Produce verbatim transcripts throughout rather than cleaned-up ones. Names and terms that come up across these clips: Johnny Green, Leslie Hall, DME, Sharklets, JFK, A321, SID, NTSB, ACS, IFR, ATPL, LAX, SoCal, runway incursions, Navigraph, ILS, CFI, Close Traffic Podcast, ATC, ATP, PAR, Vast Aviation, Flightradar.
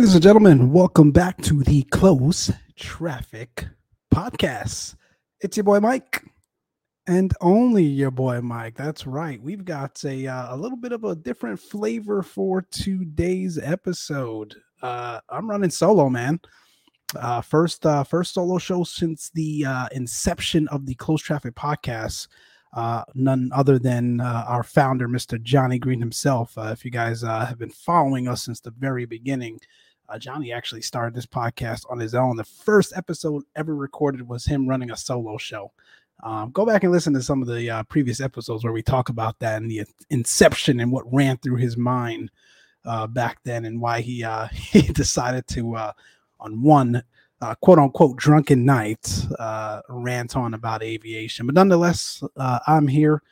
Ladies and gentlemen, welcome back to the Close Traffic Podcast. It's your boy Mike, and only your boy Mike. That's right. We've got a uh, a little bit of a different flavor for today's episode. Uh, I'm running solo, man. Uh, first, uh, first solo show since the uh, inception of the Close Traffic Podcast. Uh, none other than uh, our founder, Mister Johnny Green himself. Uh, if you guys uh, have been following us since the very beginning, uh, Johnny actually started this podcast on his own. The first episode ever recorded was him running a solo show. Um, go back and listen to some of the uh, previous episodes where we talk about that and the inception and what ran through his mind uh, back then, and why he uh, he decided to, uh, on one Uh, quote-unquote drunken night, uh, rant on about aviation. But nonetheless, uh, I'm here.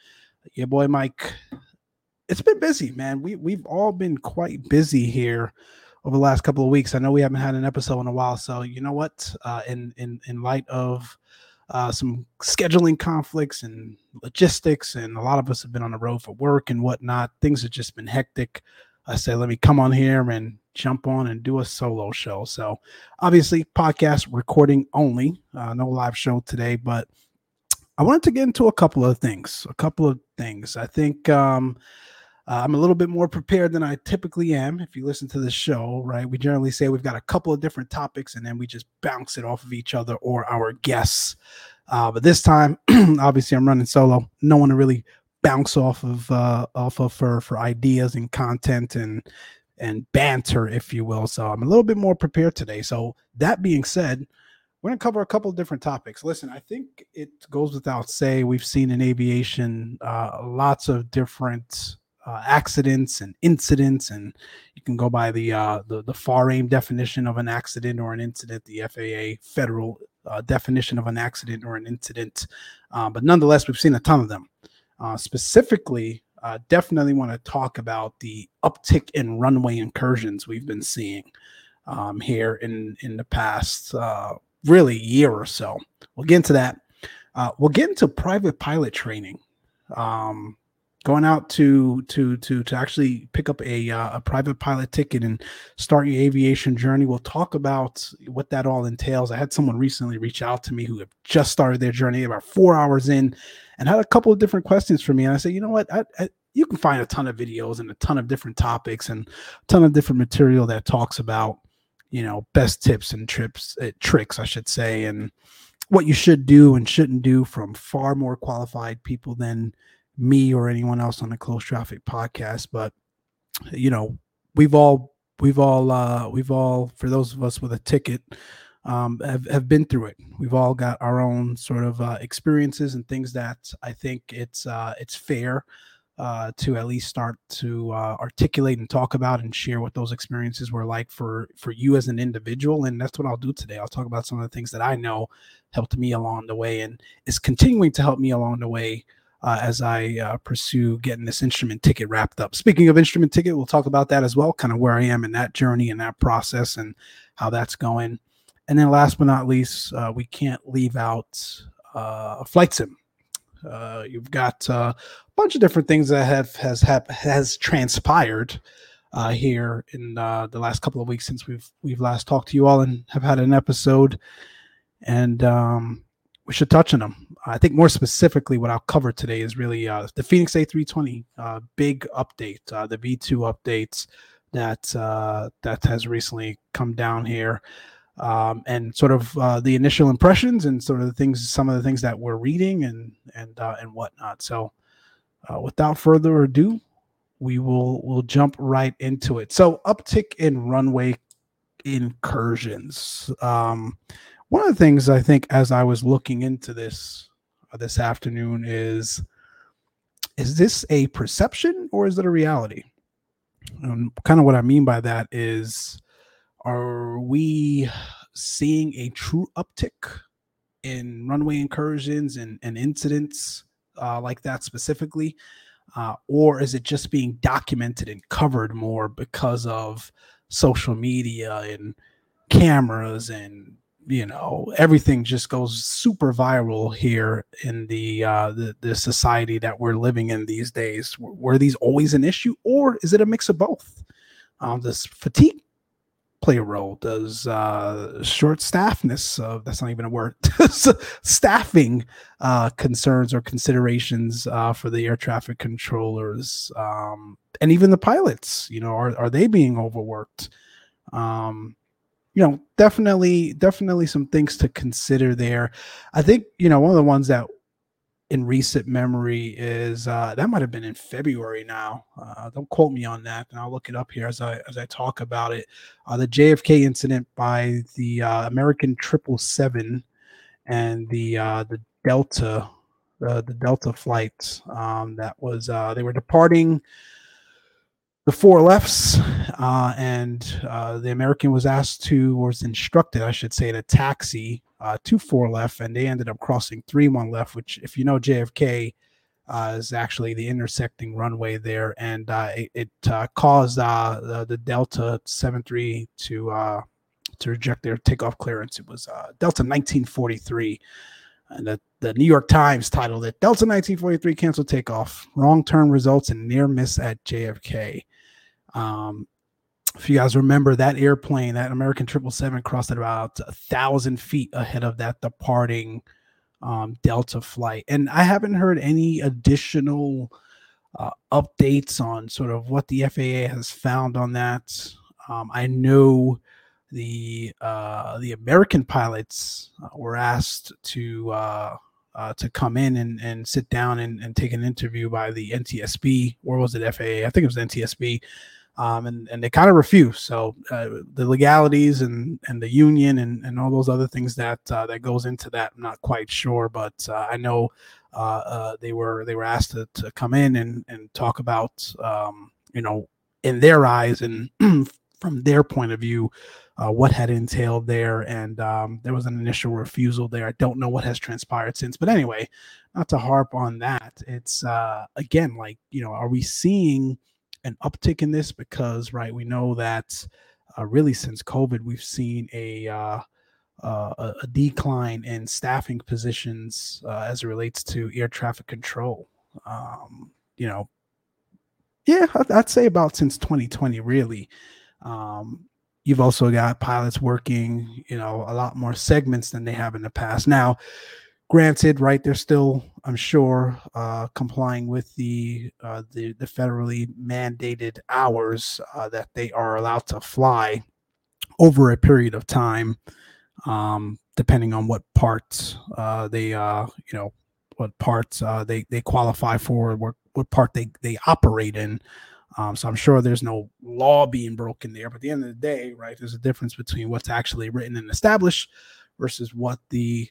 Your boy Mike. It's been busy, man. We, we've all been quite busy here over the last couple of weeks. I know we haven't had an episode in a while, so you know what? Uh, in, in, in light of uh, some scheduling conflicts and logistics, and a lot of us have been on the road for work and whatnot, things have just been hectic. I said, let me come on here and jump on and do a solo show. So obviously podcast recording only, uh, no live show today, but I wanted to get into a couple of things, a couple of things. I think um, uh, I'm a little bit more prepared than I typically am. If you listen to the show, right, we generally say we've got a couple of different topics and then we just bounce it off of each other or our guests. Uh, but this time, obviously I'm running solo. No one to really bounce off of uh off of for for ideas and content and and banter, if you will. So I'm a little bit more prepared today. So that being said, we're gonna cover a couple of different topics. Listen, I think it goes without say, we've seen in aviation uh lots of different uh accidents and incidents, and you can go by the uh the, the FAR AIM definition of an accident or an incident, the F A A federal uh, definition of an accident or an incident, uh, but nonetheless we've seen a ton of them. Uh, specifically, uh, definitely want to talk about the uptick in runway incursions we've been seeing um, here in, in the past uh, really year or so. We'll get into that. Uh, we'll get into private pilot training, um, going out to to to to actually pick up a uh, a private pilot ticket and start your aviation journey. We'll talk about what that all entails. I had someone recently reach out to me who had just started their journey about four hours in, and had a couple of different questions for me. And I said, you know what? I, I, you can find a ton of videos and a ton of different topics and a ton of different material that talks about, you know, best tips and trips, uh, tricks, I should say, and what you should do and shouldn't do from far more qualified people than me or anyone else on the Close Traffic Podcast. But, you know, we've all, we've all, uh, we've all, for those of us with a ticket, um, have, have been through it. We've all got our own sort of uh, experiences and things that I think it's, uh, it's fair uh, to at least start to uh, articulate and talk about and share what those experiences were like for, for you as an individual. And that's what I'll do today. I'll talk about some of the things that I know helped me along the way and is continuing to help me along the way Uh, as I uh, pursue getting this instrument ticket wrapped up. Speaking of instrument ticket, we'll talk about that as well, kind of where I am in that journey and that process and how that's going. And then last but not least, uh, we can't leave out uh, flight sim. Uh, you've got uh, a bunch of different things that have has have, has transpired uh, here in uh, the last couple of weeks since we've we've last talked to you all and have had an episode. And um, we should touch on them. I think more specifically what I'll cover today is really uh, the Fenix A three twenty uh, big update, uh, the V two updates that uh, that has recently come down here, um, and sort of uh, the initial impressions and sort of the things, some of the things that we're reading and and uh, and whatnot. So uh, without further ado, we will we'll jump right into it. So uptick in runway incursions. Um, one of the things I think as I was looking into this this afternoon is is this a perception or is it a reality? Um, kind of what I mean by that is, are we seeing a true uptick in runway incursions and, and incidents uh, like that specifically, uh, or is it just being documented and covered more because of social media and cameras and, you know, everything just goes super viral here in the, uh, the the society that we're living in these days? Were these always an issue, or is it a mix of both? Um, does fatigue play a role? Does uh, short staffness, uh, that's not even a word, staffing uh, concerns or considerations uh, for the air traffic controllers um, and even the pilots? You know, are are they being overworked? Um, you know, definitely, definitely some things to consider there. I think, you know, one of the ones that in recent memory is uh, that might have been in February now. Uh, don't quote me on that, and I'll look it up here as I as I talk about it. Uh, the J F K incident by the uh, American triple seven and the uh, the Delta uh, the Delta flight um, that was uh, they were departing the four lefts, uh, and uh, the American was asked to, or was instructed, I should say, to taxi uh, to four left, and they ended up crossing three one left, which, if you know J F K, uh, is actually the intersecting runway there, and uh, it, it uh, caused uh, the, the Delta seven three to uh, to reject their takeoff clearance. It was uh, Delta nineteen forty-three, and the, the New York Times titled it "Delta nineteen forty-three canceled takeoff. Wrong turn results in near miss at J F K." Um, if you guys remember, that airplane, that American triple seven, crossed at about a thousand feet ahead of that departing um, Delta flight. And I haven't heard any additional uh, updates on sort of what the F A A has found on that. Um, I know the uh, the American pilots uh, were asked to uh, uh, to come in and, and sit down and, and take an interview by the N T S B, or was it F A A? I think it was N T S B. Um, and, and they kind of refuse. So uh, the legalities and, and the union and, and all those other things that uh, that goes into that, I'm not quite sure, but uh, I know uh, uh, they were they were asked to, to come in and, and talk about, um, you know, in their eyes and from their point of view, uh, what had entailed there. And um, there was an initial refusal there. I don't know what has transpired since. But anyway, not to harp on that. It's, uh, again, like, you know, are we seeing an uptick in this? Because, right, we know that uh, really since COVID, we've seen a uh, uh, a decline in staffing positions uh, as it relates to air traffic control. Um, you know, yeah, I'd, I'd say about since twenty twenty, really. Um, you've also got pilots working, you know, a lot more segments than they have in the past. Now, granted, right, they're still, I'm sure, uh, complying with the, uh, the the federally mandated hours uh, that they are allowed to fly over a period of time, um, depending on what parts uh, they, uh, you know, what parts uh, they they qualify for, what what part they they operate in. Um, so I'm sure there's no law being broken there. But at the end of the day, right, there's a difference between what's actually written and established versus what the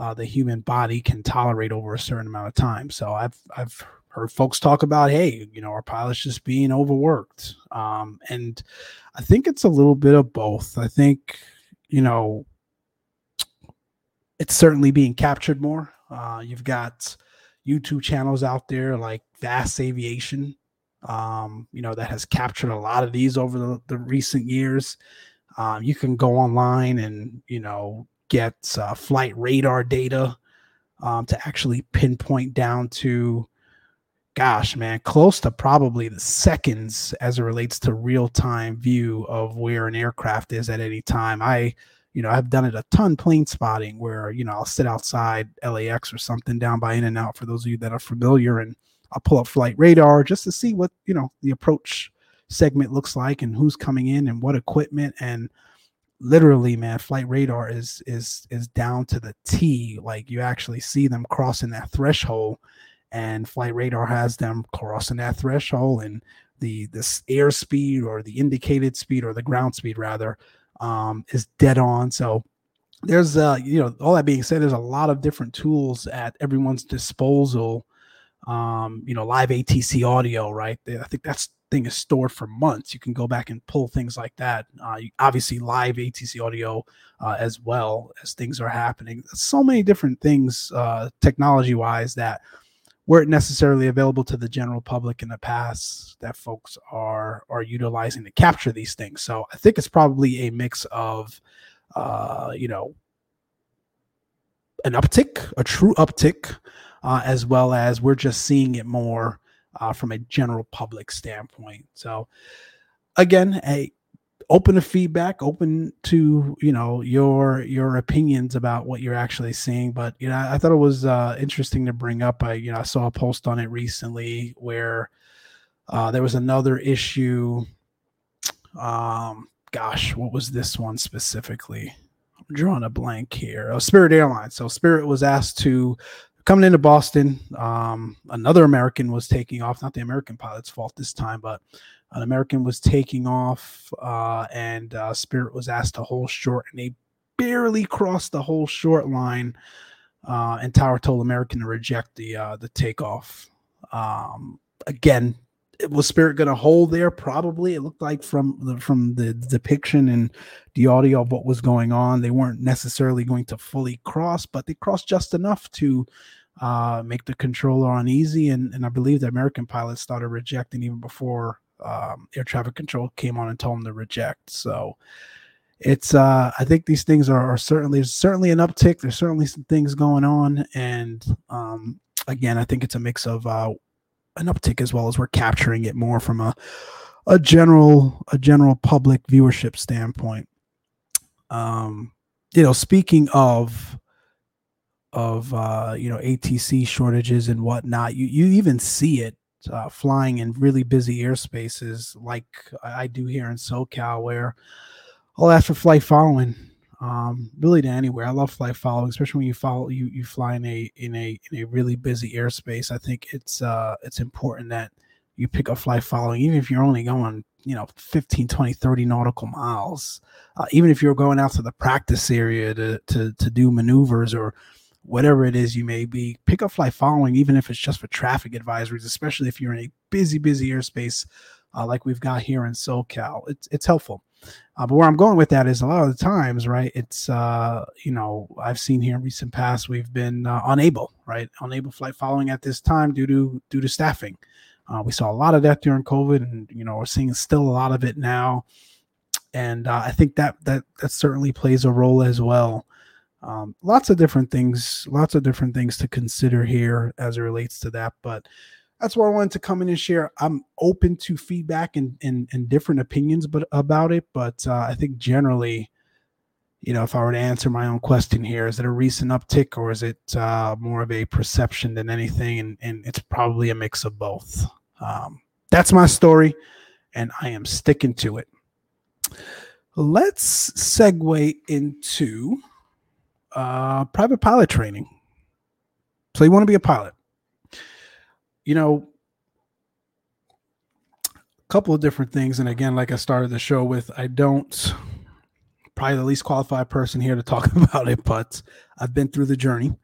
Uh, the human body can tolerate over a certain amount of time. So I've I've heard folks talk about, hey, you know, our pilots just being overworked. Um, and I think it's a little bit of both. I think, you know, it's certainly being captured more. Uh, you've got YouTube channels out there like Vast Aviation, um, you know, that has captured a lot of these over the, the recent years. Um, you can go online and, you know, get uh, flight radar data um, to actually pinpoint down to, gosh, man, close to probably the seconds as it relates to real-time view of where an aircraft is at any time. I, you know, I've done it a ton, plane spotting, where, you know, I'll sit outside L A X or something down by In N Out, for those of you that are familiar, and I'll pull up flight radar just to see what, you know, the approach segment looks like and who's coming in and what equipment. And literally, man, flight radar is is is down to the T. Like, you actually see them crossing that threshold, and flight radar has them crossing that threshold, and the this airspeed, or the indicated speed, or the ground speed rather, um, is dead on. So there's uh you know, all that being said, there's a lot of different tools at everyone's disposal. Um, you know, live A T C audio, right? I think that's thing is stored for months. You can go back and pull things like that. Uh, you, obviously, live A T C audio uh, as well as things are happening. So many different things uh, technology-wise that weren't necessarily available to the general public in the past that folks are are utilizing to capture these things. So I think it's probably a mix of, uh, you know, an uptick, a true uptick, uh, as well as we're just seeing it more Uh, from a general public standpoint. So again, a open to feedback, open to, you know, your your opinions about what you're actually seeing. But, you know, I thought it was uh, interesting to bring up. I, you know, I saw a post on it recently where uh, there was another issue. Um, gosh, what was this one specifically? I'm drawing a blank here. Oh, Spirit Airlines. So Spirit was asked to coming into Boston. Um, another American was taking off, not the American pilot's fault this time, but an American was taking off, uh, and uh, Spirit was asked to hold short, and they barely crossed the whole short line. Uh, and Tower told American to reject the uh, the takeoff. Um, again, was Spirit going to hold there? Probably. It looked like from the from the depiction and the audio of what was going on, they weren't necessarily going to fully cross, but they crossed just enough to uh, make the controller uneasy. And and I believe the American pilots started rejecting even before. Um, air traffic control came on and told them to reject. So it's, uh, I think these things are, are certainly, certainly an uptick. There's certainly some things going on. And um, again, I think it's a mix of uh, an uptick as well as we're capturing it more from a, a general, a general public viewership standpoint. Um, you know, speaking of, of uh, you know, A T C shortages and whatnot, you, you even see it. Uh, flying in really busy airspaces like I do here in SoCal, where I'll ask for flight following, um, really to anywhere. I love flight following, especially when you follow you you fly in a in a in a really busy airspace. I think it's uh it's important that you pick up flight following, even if you're only going, you know, fifteen, twenty, thirty nautical miles. Uh, even if you're going out to the practice area to to to do maneuvers or whatever it is you may be, pick up flight following, even if it's just for traffic advisories, especially if you're in a busy, busy airspace uh, like we've got here in SoCal. It's it's helpful. Uh, but where I'm going with that is a lot of the times, right, it's, uh, you know, I've seen here in recent past, we've been uh, unable, right, unable flight following at this time due to due to staffing. Uh, we saw a lot of that during COVID, and, you know, we're seeing still a lot of it now. And uh, I think that, that that certainly plays a role as well. Um, lots of different things, lots of different things to consider here as it relates to that. But that's why I wanted to come in and share. I'm open to feedback and, and, and different opinions but about it. But uh, I think generally, you know, if I were to answer my own question here, is it a recent uptick or is it uh, more of a perception than anything? And, and it's probably a mix of both. Um, that's my story, and I am sticking to it. Let's segue into... Uh, private pilot training. So you want to be a pilot. You know, a couple of different things. And again, like I started the show with, I don't, probably the least qualified person here to talk about it, but I've been through the journey.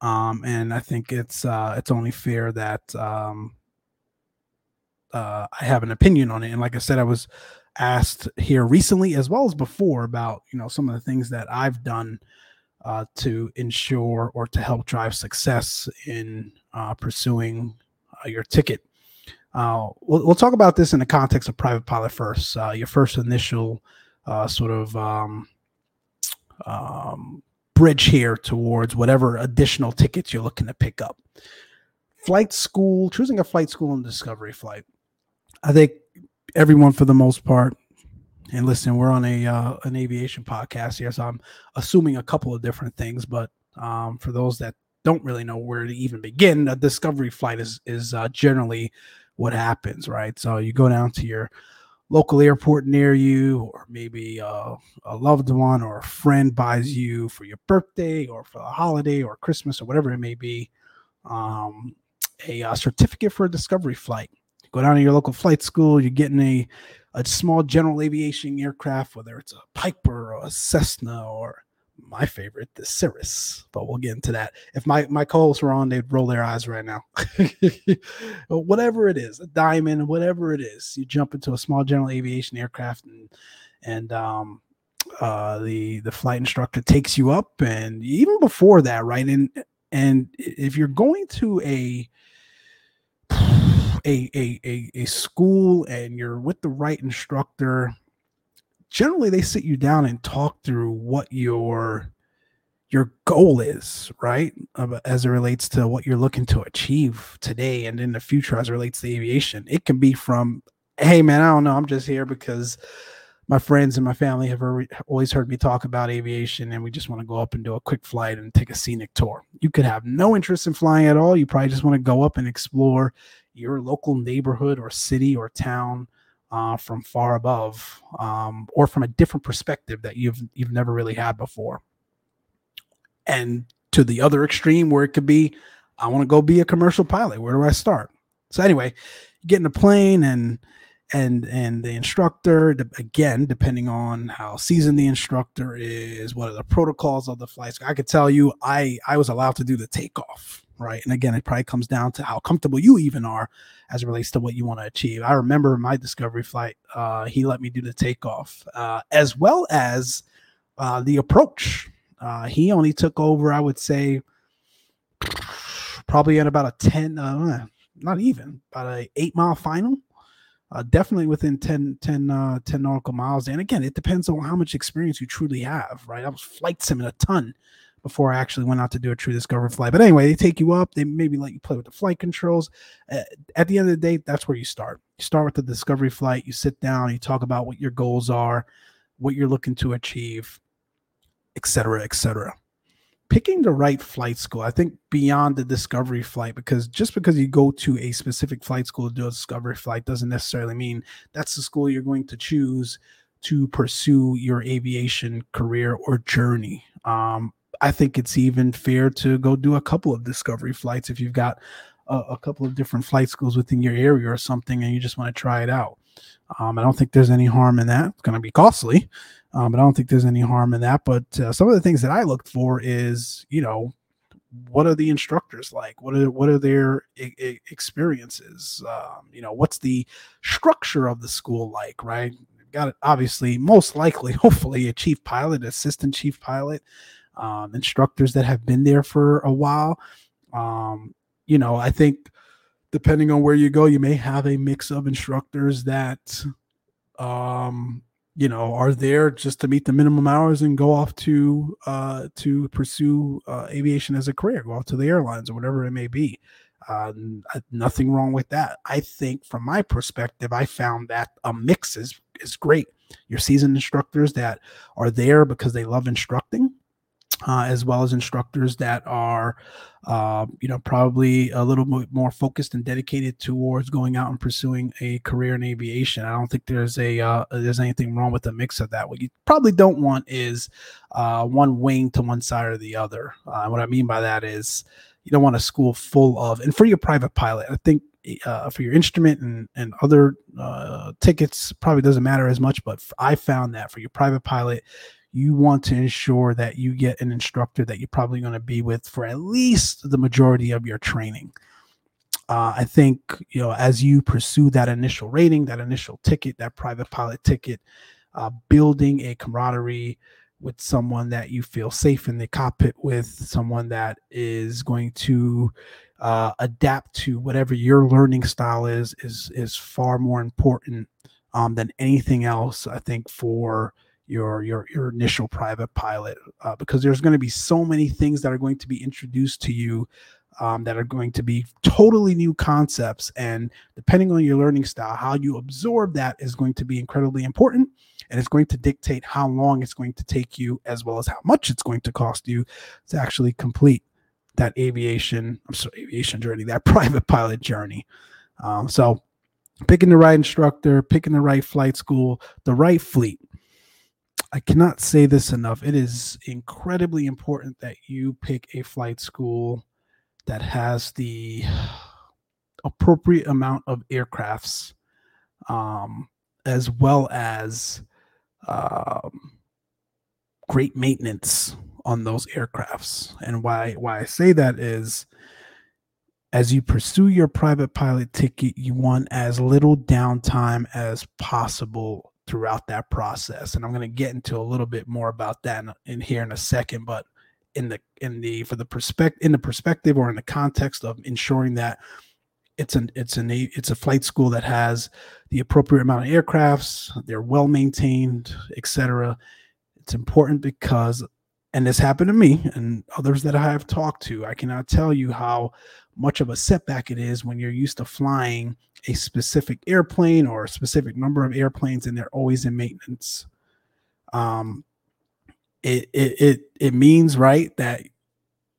Um, and I think it's, uh, it's only fair that um, uh, I have an opinion on it. And like I said, I was asked here recently, as well as before, about, you know, some of the things that I've done Uh, to ensure or to help drive success in uh, pursuing uh, your ticket. Uh, we'll, we'll talk about this in the context of private pilot first, uh, your first initial uh, sort of um, um, bridge here towards whatever additional tickets you're looking to pick up. Flight school, choosing a flight school and discovery flight. I think everyone, for the most part, and listen, we're on a uh, an aviation podcast here, so I'm assuming a couple of different things. But um, for those that don't really know where to even begin, a discovery flight is is uh, generally what happens, right? So you go down to your local airport near you, or maybe uh, a loved one or a friend buys you for your birthday or for a holiday or Christmas or whatever it may be, um, a uh, certificate for a discovery flight. You go down to your local flight school, you're getting a a small general aviation aircraft, whether it's a Piper or a Cessna or my favorite, the Cirrus, but we'll get into that. If my, my co-hosts were on, they'd roll their eyes right now. Whatever it is, a Diamond, whatever it is, you jump into a small general aviation aircraft and, and um, uh, the, the flight instructor takes you up. And even before that, right? And, and if you're going to a, A, a a a school and you're with the right instructor, generally they sit you down and talk through what your your goal is, right, as it relates to what you're looking to achieve today and in the future as it relates to aviation. It can be from, hey man, I don't know, I'm just here because my friends and my family have always heard me talk about aviation, and we just want to go up and do a quick flight and take a scenic tour. You could have no interest in flying at all. You probably just want to go up and explore your local neighborhood or city or town uh, from far above, um, or from a different perspective that you've you've never really had before. And to the other extreme, where it could be, I want to go be a commercial pilot. Where do I start? So anyway, you get in a plane and And and the instructor, again, depending on how seasoned the instructor is, what are the protocols of the flights? I could tell you I, I was allowed to do the takeoff, right? And again, it probably comes down to how comfortable you even are as it relates to what you want to achieve. I remember my Discovery flight, uh, he let me do the takeoff, uh, as well as uh, the approach. Uh, he only took over, I would say, probably at about a ten, uh, not even, about an eight-mile final. Uh, definitely within ten, ten, uh, ten nautical miles. And again, it depends on how much experience you truly have, right? I was flight simming a ton before I actually went out to do a true Discovery flight. But anyway, they take you up. They maybe let you play with the flight controls. Uh, at the end of the day, that's where you start. You start with the Discovery flight. You sit down. You talk about what your goals are, what you're looking to achieve, et cetera, et cetera. Picking the right flight school, I think, beyond the Discovery flight, because just because you go to a specific flight school to do a Discovery flight doesn't necessarily mean that's the school you're going to choose to pursue your aviation career or journey. Um, I think it's even fair to go do a couple of Discovery flights if you've got a, a couple of different flight schools within your area or something and you just want to try it out. Um, I don't think there's any harm in that. It's going to be costly, um, but I don't think there's any harm in that. But uh, some of the things that I looked for is, you know, what are the instructors like? What are what are their I- I experiences? Um, you know, what's the structure of the school like? Right? You've got it, obviously, most likely, hopefully, a chief pilot, assistant chief pilot, um, instructors that have been there for a while. Um, you know, I think. Depending on where you go, you may have a mix of instructors that, um, you know, are there just to meet the minimum hours and go off to uh, to pursue uh, aviation as a career, go off to the airlines or whatever it may be. Uh, nothing wrong with that. I think from my perspective, I found that a mix is is great. Your seasoned instructors that are there because they love instructing. Uh, as well as instructors that are, uh, you know, probably a little bit more focused and dedicated towards going out and pursuing a career in aviation. I don't think there's a uh, there's anything wrong with a mix of that. What you probably don't want is uh, one wing to one side or the other. Uh, what I mean by that is you don't want a school full of, and for your private pilot, I think uh, for your instrument and, and other uh, tickets probably doesn't matter as much, but I found that for your private pilot, you want to ensure that you get an instructor that you're probably going to be with for at least the majority of your training. Uh, I think, you know, as you pursue that initial rating, that initial ticket, that private pilot ticket, uh, building a camaraderie with someone that you feel safe in the cockpit with, someone that is going to uh, adapt to whatever your learning style is, is, is far more important um, than anything else, I think, for your your your initial private pilot, uh, because there's going to be so many things that are going to be introduced to you um, that are going to be totally new concepts. And depending on your learning style, how you absorb that is going to be incredibly important. And it's going to dictate how long it's going to take you, as well as how much it's going to cost you to actually complete that aviation, I'm sorry, aviation journey, that private pilot journey. Um, so picking the right instructor, picking the right flight school, the right fleet. I cannot say this enough. It is incredibly important that you pick a flight school that has the appropriate amount of aircrafts, um, as well as um, great maintenance on those aircrafts. And why why I say that is, as you pursue your private pilot ticket, you want as little downtime as possible throughout that process. And I'm going to get into a little bit more about that in, in here in a second, but in the, in the, for the perspective, in the perspective or in the context of ensuring that it's an, it's an, it's a flight school that has the appropriate amount of aircrafts, they're well maintained, et cetera. It's important because, and this happened to me and others that I have talked to, I cannot tell you how much of a setback it is when you're used to flying a specific airplane or a specific number of airplanes, and they're always in maintenance. Um, it it it, it means, right, that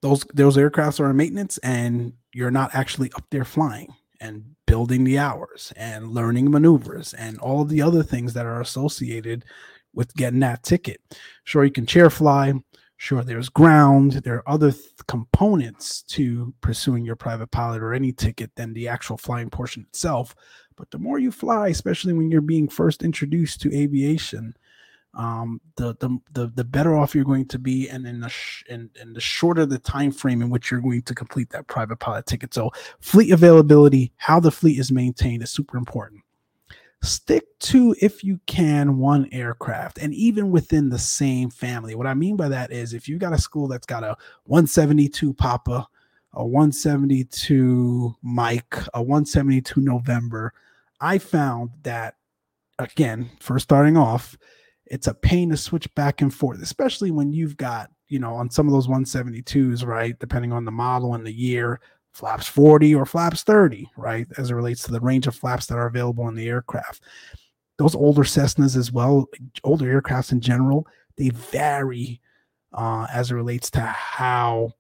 those those aircrafts are in maintenance, and you're not actually up there flying and building the hours and learning maneuvers and all of the other things that are associated with getting that ticket. Sure, you can chair fly. Sure, there's ground. There are other th- components to pursuing your private pilot or any ticket than the actual flying portion itself. But the more you fly, especially when you're being first introduced to aviation, um, the, the the the better off you're going to be, and in the sh- and, and the shorter the time frame in which you're going to complete that private pilot ticket. So, fleet availability, how the fleet is maintained, is super important. Stick to, if you can, one aircraft, and even within the same family. What I mean by that is, if you got a school that's got a one seventy-two Papa, a one seventy-two Mike, a one seventy-two November, I found that, again, first starting off, it's a pain to switch back and forth, especially when you've got, you know, on some of those one seventy-twos, right, depending on the model and the year, flaps forty or flaps thirty, right, as it relates to the range of flaps that are available in the aircraft. Those older Cessnas as well, older aircrafts in general, they vary uh, as it relates to how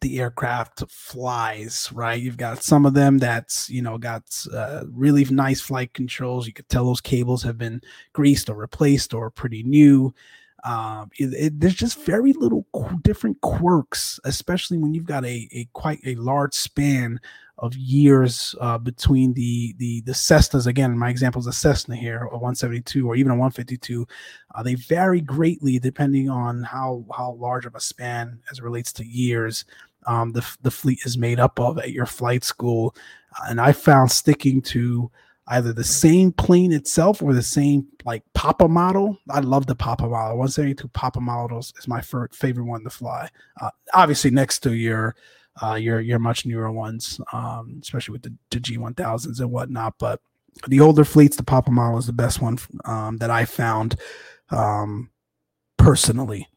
the aircraft flies, right? You've got some of them that's, you know, got uh, really nice flight controls. You could tell those cables have been greased or replaced or pretty new. Um, it, it, there's just very little qu- different quirks, especially when you've got a, a quite a large span of years uh, between the the the Cessnas. Again, my example is a Cessna here, a one seventy-two, or even a one fifty-two. Uh, they vary greatly depending on how how large of a span as it relates to years um, the the fleet is made up of at your flight school. Uh, and I found sticking to either the same plane itself or the same, like, Papa model. I love the Papa model. one seventy-two Papa models is my favorite one to fly. Uh, obviously, next to your uh, your your much newer ones, um, especially with the, the G one thousands and whatnot. But the older fleets, the Papa model is the best one um, that I found um, personally.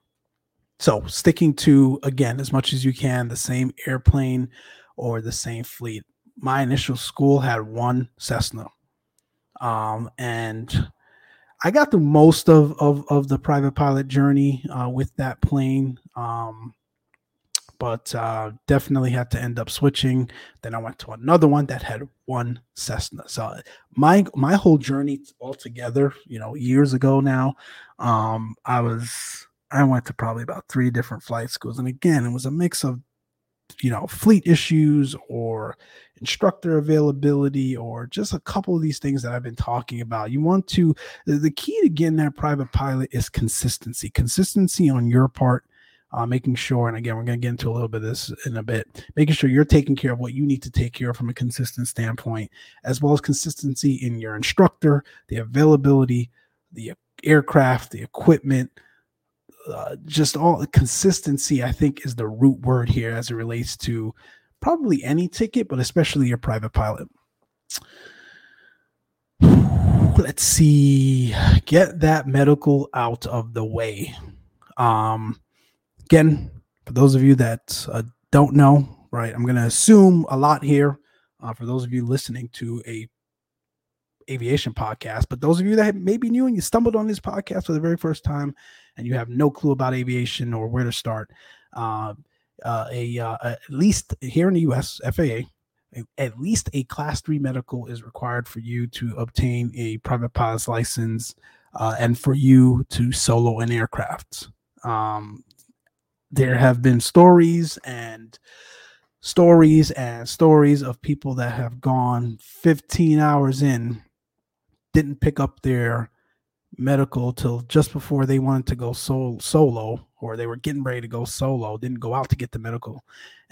So sticking to, again, as much as you can, the same airplane or the same fleet. My initial school had one Cessna. Um, and I got through most of, of, of the private pilot journey uh, with that plane, um, but uh, definitely had to end up switching. Then I went to another one that had one Cessna. So my my whole journey altogether, you know, years ago now, um, I was I went to probably about three different flight schools, and again, it was a mix of, you know, fleet issues or instructor availability, or just a couple of these things that I've been talking about. You want to, the key to getting that private pilot is consistency, consistency on your part, uh, making sure. And again, we're going to get into a little bit of this in a bit, making sure you're taking care of what you need to take care of from a consistent standpoint, as well as consistency in your instructor, the availability, the aircraft, the equipment. Uh, just all consistency, I think, is the root word here as it relates to probably any ticket, but especially your private pilot. Let's see. Get that medical out of the way. Um, again, for those of you that uh, don't know, right, I'm going to assume a lot here uh, for those of you listening to a aviation podcast, but those of you that may be new and you stumbled on this podcast for the very first time and you have no clue about aviation or where to start, uh, uh, a uh, at least here in the U S, F A A, at least a class three medical is required for you to obtain a private pilot's license uh, and for you to solo an aircraft. Um, there have been stories and stories and stories of people that have gone fifteen hours in, didn't pick up their medical till just before they wanted to go sol- solo, or they were getting ready to go solo, didn't go out to get the medical,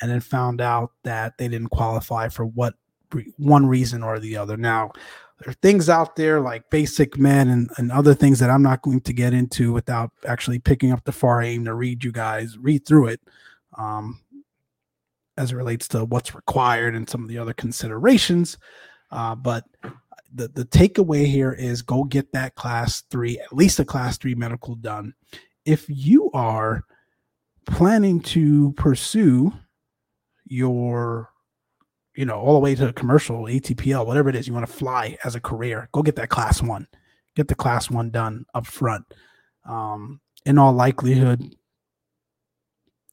and then found out that they didn't qualify for what re- one reason or the other. Now, there are things out there like basic med and, and other things that I'm not going to get into without actually picking up the FAR AIM to read you guys, read through it, um, as it relates to what's required and some of the other considerations. Uh, but The, the takeaway here is go get that class three, at least a class three medical done. If you are planning to pursue your you know, all the way to commercial, A T P L, whatever it is, you want to fly as a career, go get that class one, get the class one done up front. Um, in all likelihood,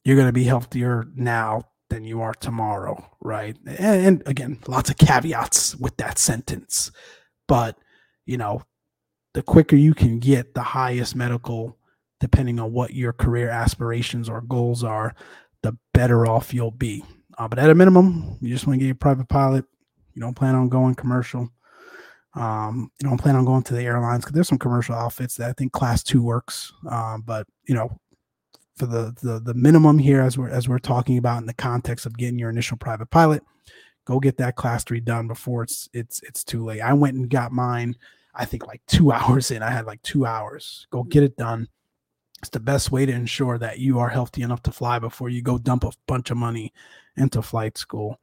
you're going to be healthier now than you are tomorrow, right? And, and again, lots of caveats with that sentence, but you know, the quicker you can get the highest medical, depending on what your career aspirations or goals are, the better off you'll be. Uh, but at a minimum, you just want to get your private pilot. You don't plan on going commercial. Um, you don't plan on going to the airlines, because there's some commercial outfits that I think class two works. Um, but you know, for the, the the minimum here, as we're as we're talking about in the context of getting your initial private pilot, go get that class three done before it's it's it's too late. I went and got mine, I think like two hours in. I had like two hours. Go get it done. It's the best way to ensure that you are healthy enough to fly before you go dump a bunch of money into flight school.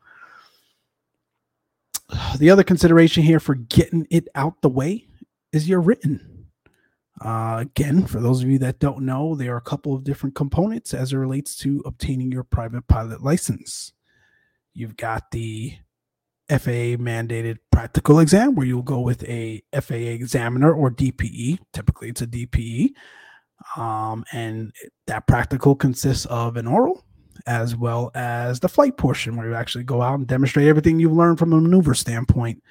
The other consideration here for getting it out the way is your written. Uh, again, for those of you that don't know, there are a couple of different components as it relates to obtaining your private pilot license. You've got the F A A mandated practical exam, where you'll go with a F A A examiner or D P E. Typically it's a D P E. Um, and that practical consists of an oral as well as the flight portion, where you actually go out and demonstrate everything you've learned from a maneuver standpoint,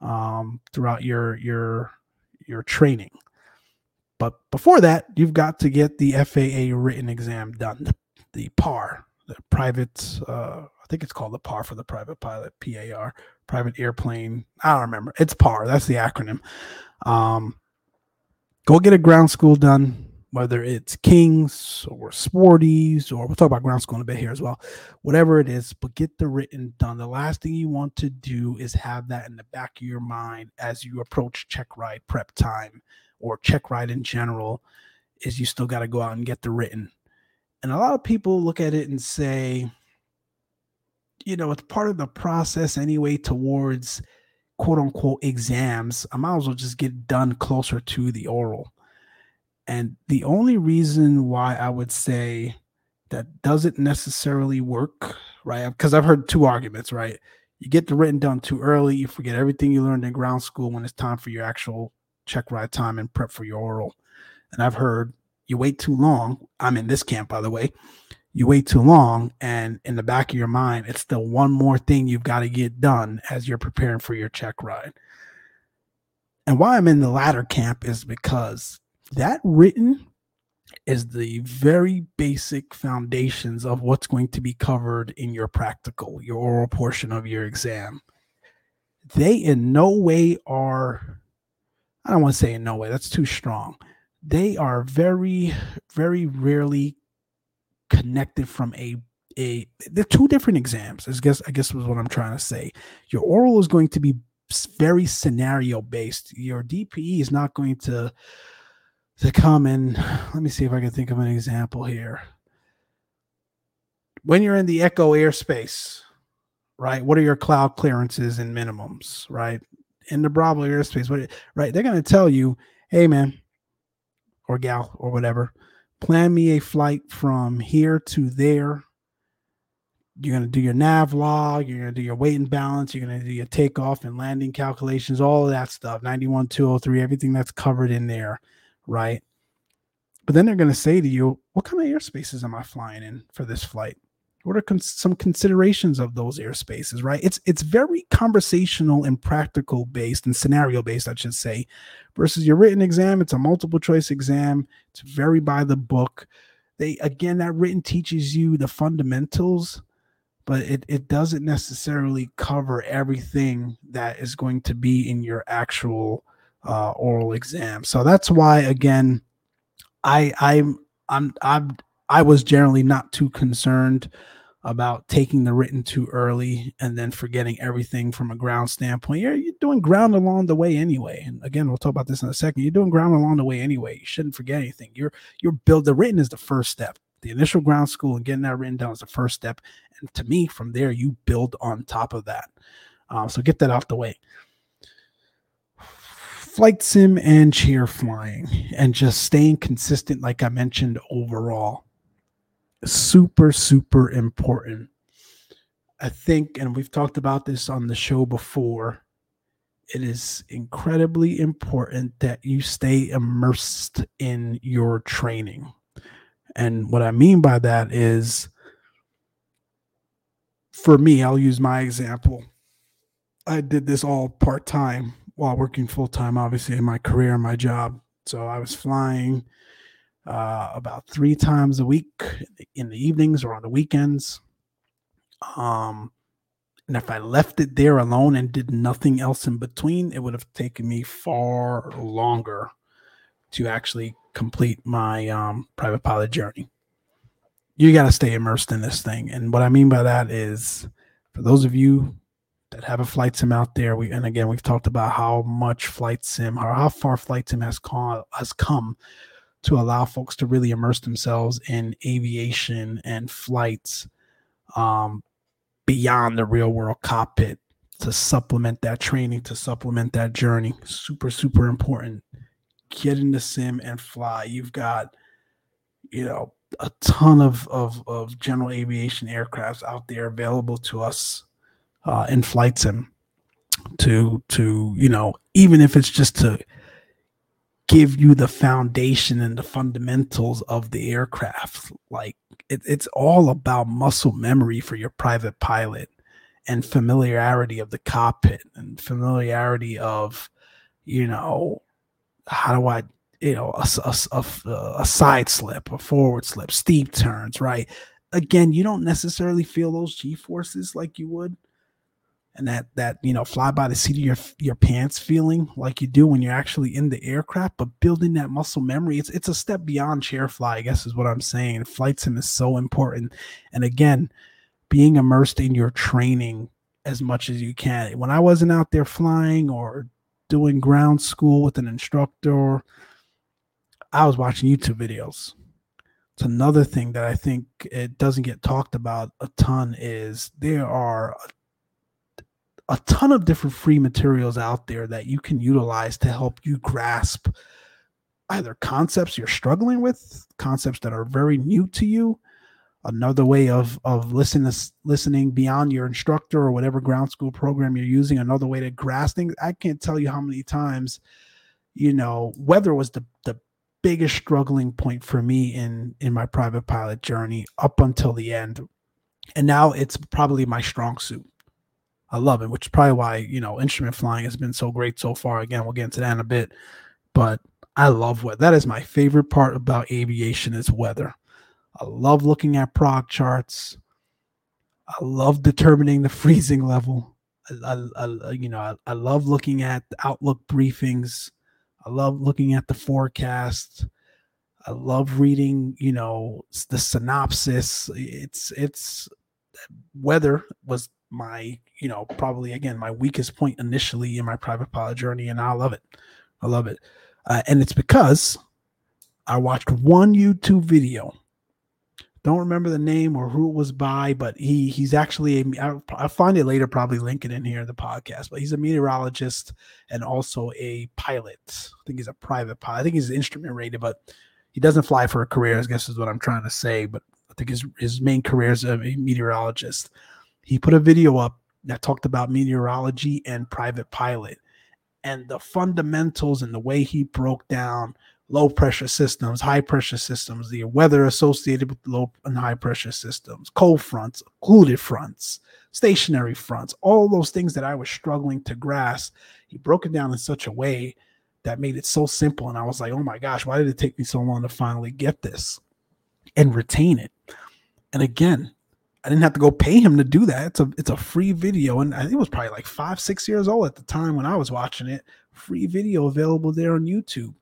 um, throughout your, your, your training. But before that, you've got to get the F A A written exam done, the, the P A R, the private, uh, I think it's called the P A R for the private pilot, P A R, private airplane. I don't remember. It's P A R. That's the acronym. Um, go get a ground school done. Whether it's King's or Sporty's, or we'll talk about ground school in a bit here as well, whatever it is, but get the written done. The last thing you want to do is have that in the back of your mind as you approach check ride prep time, or check ride in general, is you still got to go out and get the written. And a lot of people look at it and say, you know, it's part of the process anyway towards quote unquote exams. I might as well just get done closer to the oral. And the only reason why I would say that doesn't necessarily work, right? Because I've heard two arguments, right? You get the written done too early, you forget everything you learned in ground school when it's time for your actual check ride time and prep for your oral. And I've heard you wait too long. I'm in this camp, by the way. You wait too long, and in the back of your mind, it's the one more thing you've got to get done as you're preparing for your check ride. And why I'm in the latter camp is because that written is the very basic foundations of what's going to be covered in your practical, your oral portion of your exam. They in no way are, I don't want to say in no way, that's too strong. They are very, very rarely connected from a, a they're two different exams, I guess, I guess was what I'm trying to say. Your oral is going to be very scenario based. Your D P E is not going to, to come in. Let me see if I can think of an example here. When you're in the echo airspace, right? What are your cloud clearances and minimums, right? In the Bravo airspace, what, right? They're going to tell you, hey man, or gal, or whatever, plan me a flight from here to there. You're going to do your nav log. You're going to do your weight and balance. You're going to do your takeoff and landing calculations, all of that stuff, ninety-one, two oh three, everything that's covered in there. Right? But then they're going to say to you, what kind of airspaces am I flying in for this flight? What are cons- some considerations of those airspaces, right? It's it's very conversational and practical based and scenario based, I should say, versus your written exam. It's a multiple choice exam. It's very by the book. They, again, that written teaches you the fundamentals, but it, it doesn't necessarily cover everything that is going to be in your actual Uh, oral exam. So that's why, again, I I'm I'm I'm I was generally not too concerned about taking the written too early and then forgetting everything from a ground standpoint. You're, you're doing ground along the way anyway. And again, we'll talk about this in a second. You're doing ground along the way anyway. You shouldn't forget anything. You're you're build the written is the first step. The initial ground school and getting that written down is the first step. And to me, from there, you build on top of that. Um, so get that out the way. Flight sim and cheer flying and just staying consistent, like I mentioned, overall, super, super important. I think, and we've talked about this on the show before, it is incredibly important that you stay immersed in your training. And what I mean by that is, for me, I'll use my example. I did this all part-time while working full-time, obviously, in my career and my job. So I was flying uh, about three times a week in the evenings or on the weekends. Um, and if I left it there alone and did nothing else in between, it would have taken me far longer to actually complete my um, private pilot journey. You got to stay immersed in this thing. And what I mean by that is, for those of you that have a flight sim out there, we, and again, we've talked about how much flight sim or how far flight sim has, call, has come to allow folks to really immerse themselves in aviation and flights um, beyond the real world cockpit, to supplement that training, to supplement that journey. Super, super important. Get in the sim and fly. You've got, you know, a ton of, of, of general aviation aircrafts out there available to us uh, in flight sim to, to, you know, even if it's just to give you the foundation and the fundamentals of the aircraft. Like it, it's all about muscle memory for your private pilot, and familiarity of the cockpit, and familiarity of, you know, how do I, you know, a, a, a, a side slip, a forward slip, steep turns, right? Again, you don't necessarily feel those G-forces like you would, and that, that, you know, fly by the seat of your your pants feeling like you do when you're actually in the aircraft. But building that muscle memory, it's it's a step beyond chair fly, I guess is what I'm saying. Flight sim is so important. And again, being immersed in your training as much as you can. When I wasn't out there flying or doing ground school with an instructor, I was watching YouTube videos. It's another thing that I think it doesn't get talked about a ton, is there are a, a ton of different free materials out there that you can utilize to help you grasp either concepts you're struggling with, concepts that are very new to you. Another way of of listening listening beyond your instructor or whatever ground school program you're using, another way to grasp things. I can't tell you how many times, you know, weather was the the biggest struggling point for me in in my private pilot journey up until the end, and now it's probably my strong suit. I love it, which is probably why, you know, instrument flying has been so great so far. Again, we'll get into that in a bit, but I love weather. That is my favorite part about aviation, is weather. I love looking at prog charts. I love determining the freezing level. I, I, I you know I, I love looking at the Outlook briefings. I love looking at the forecast. I love reading, you know, the synopsis. It's, it's weather was my, you know, probably again, my weakest point initially in my private pilot journey. And I love it. I love it. Uh, and it's because I watched one YouTube video. Don't remember the name or who it was by, but he he's actually, a, I'll find it later, probably link it in here in the podcast, but he's a meteorologist and also a pilot. I think he's a private pilot. I think he's instrument rated, but he doesn't fly for a career, I guess is what I'm trying to say. But I think his, his main career is a meteorologist. He put a video up that talked about meteorology and private pilot, and the fundamentals and the way he broke down low pressure systems, high pressure systems, the weather associated with low and high pressure systems, cold fronts, occluded fronts, stationary fronts, all those things that I was struggling to grasp. He broke it down in such a way that made it so simple. And I was like, oh my gosh, why did it take me so long to finally get this and retain it? And again, I didn't have to go pay him to do that. It's a, it's a free video. And I think it was probably like five, six years old at the time when I was watching it. Free video available there on YouTube.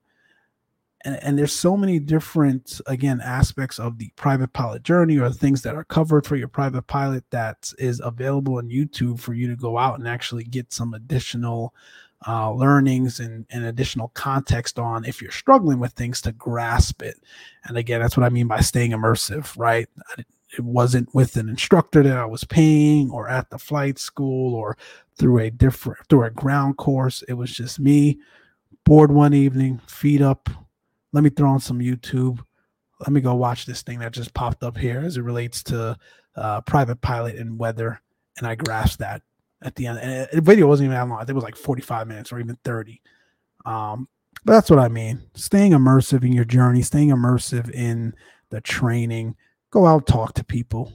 And, and there's so many different, again, aspects of the private pilot journey or things that are covered for your private pilot that is available on YouTube for you to go out and actually get some additional uh, learnings and, and additional context on if you're struggling with things to grasp it. And again, that's what I mean by staying immersive, right? I, it wasn't with an instructor that I was paying or at the flight school or through a different, through a ground course. It was just me, bored one evening, feet up. Let me throw on some YouTube. Let me go watch this thing that just popped up here as it relates to uh, private pilot and weather And I grasped that at the end. And the video wasn't even that long. I think it was like forty-five minutes or even thirty. Um, but that's what I mean. Staying immersive in your journey, staying immersive in the training. Go out, talk to people,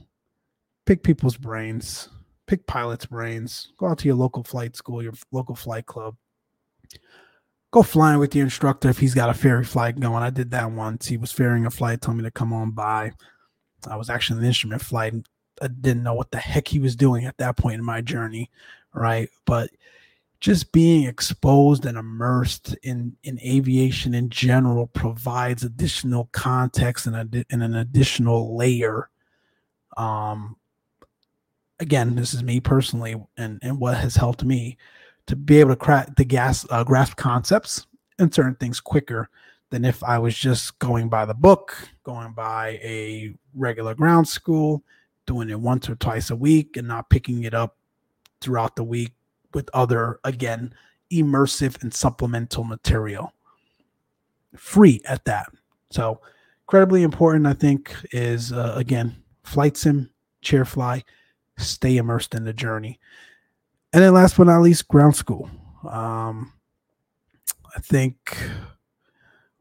pick people's brains, pick pilots' brains. Go out to your local flight school, your local flight club. Go flying with your instructor if he's got a ferry flight going. I did that once. He was ferrying a flight, told me to come on by. I was actually in the instrument flight, and I didn't know what the heck he was doing at that point in my journey, right? But just being exposed and immersed in, in aviation in general provides additional context and, ad- and an additional layer. Um, again, this is me personally, and, and what has helped me to be able to crack the gas, uh, grasp concepts and certain things quicker than if I was just going by the book, going by a regular ground school, doing it once or twice a week and not picking it up throughout the week with other, again, immersive and supplemental material. Free at that. So incredibly important, I think, is, uh, again, flight sim, chair fly, stay immersed in the journey. And then last but not least, ground school. Um, I think,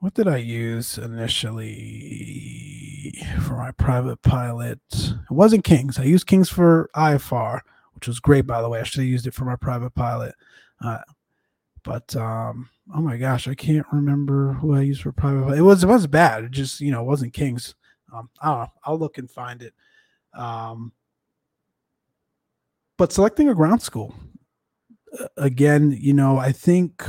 what did I use initially for my private pilot? It wasn't King's. I used King's for I F R, which was great, by the way. I should have used it for my private pilot. Uh, but, um, oh my gosh, I can't remember who I used for private pilot. It was, it wasn't bad. It just, you know, it wasn't King's. Um, I don't know. I'll look and find it. Um, But selecting a ground school, again, you know, I think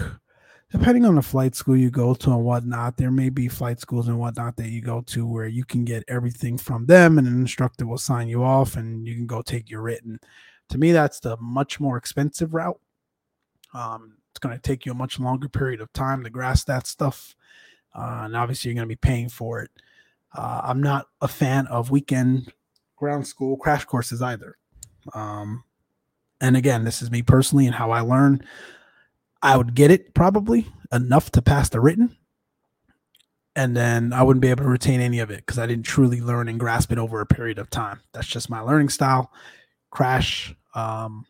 depending on the flight school you go to and whatnot, there may be flight schools and whatnot that you go to where you can get everything from them and an instructor will sign you off and you can go take your written. To me, that's the much more expensive route. Um, it's going to take you a much longer period of time to grasp that stuff. Uh, and obviously, you're going to be paying for it. Uh, I'm not a fan of weekend ground school crash courses either. Um, And again, this is me personally and how I learn. I would get it probably enough to pass the written. And then I wouldn't be able to retain any of it because I didn't truly learn and grasp it over a period of time. That's just my learning style. Crash, um,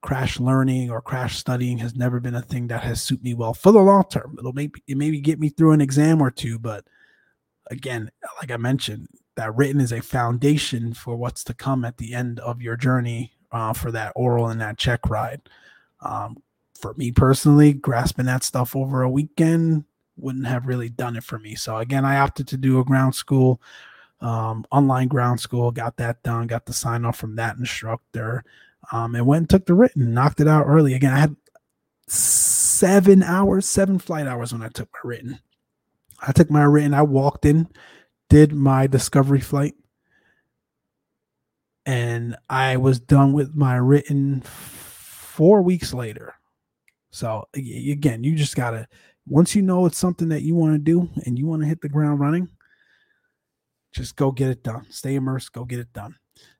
crash learning or crash studying has never been a thing that has suited me well for the long term. It'll maybe, it maybe get me through an exam or two. But again, like I mentioned, that written is a foundation for what's to come at the end of your journey. Uh, for that oral and that check ride. Um, for me personally, grasping that stuff over a weekend wouldn't have really done it for me. So again, I opted to do a ground school, um, online ground school, got that done, got the sign off from that instructor, um, and went and took the written, knocked it out early. Again, I had seven hours, seven flight hours when I took my written. I took my written, I walked in, did my discovery flight, and I was done with my written four weeks later. So again, you just got to, once you know it's something that you want to do and you want to hit the ground running, just go get it done. Stay immersed, go get it done.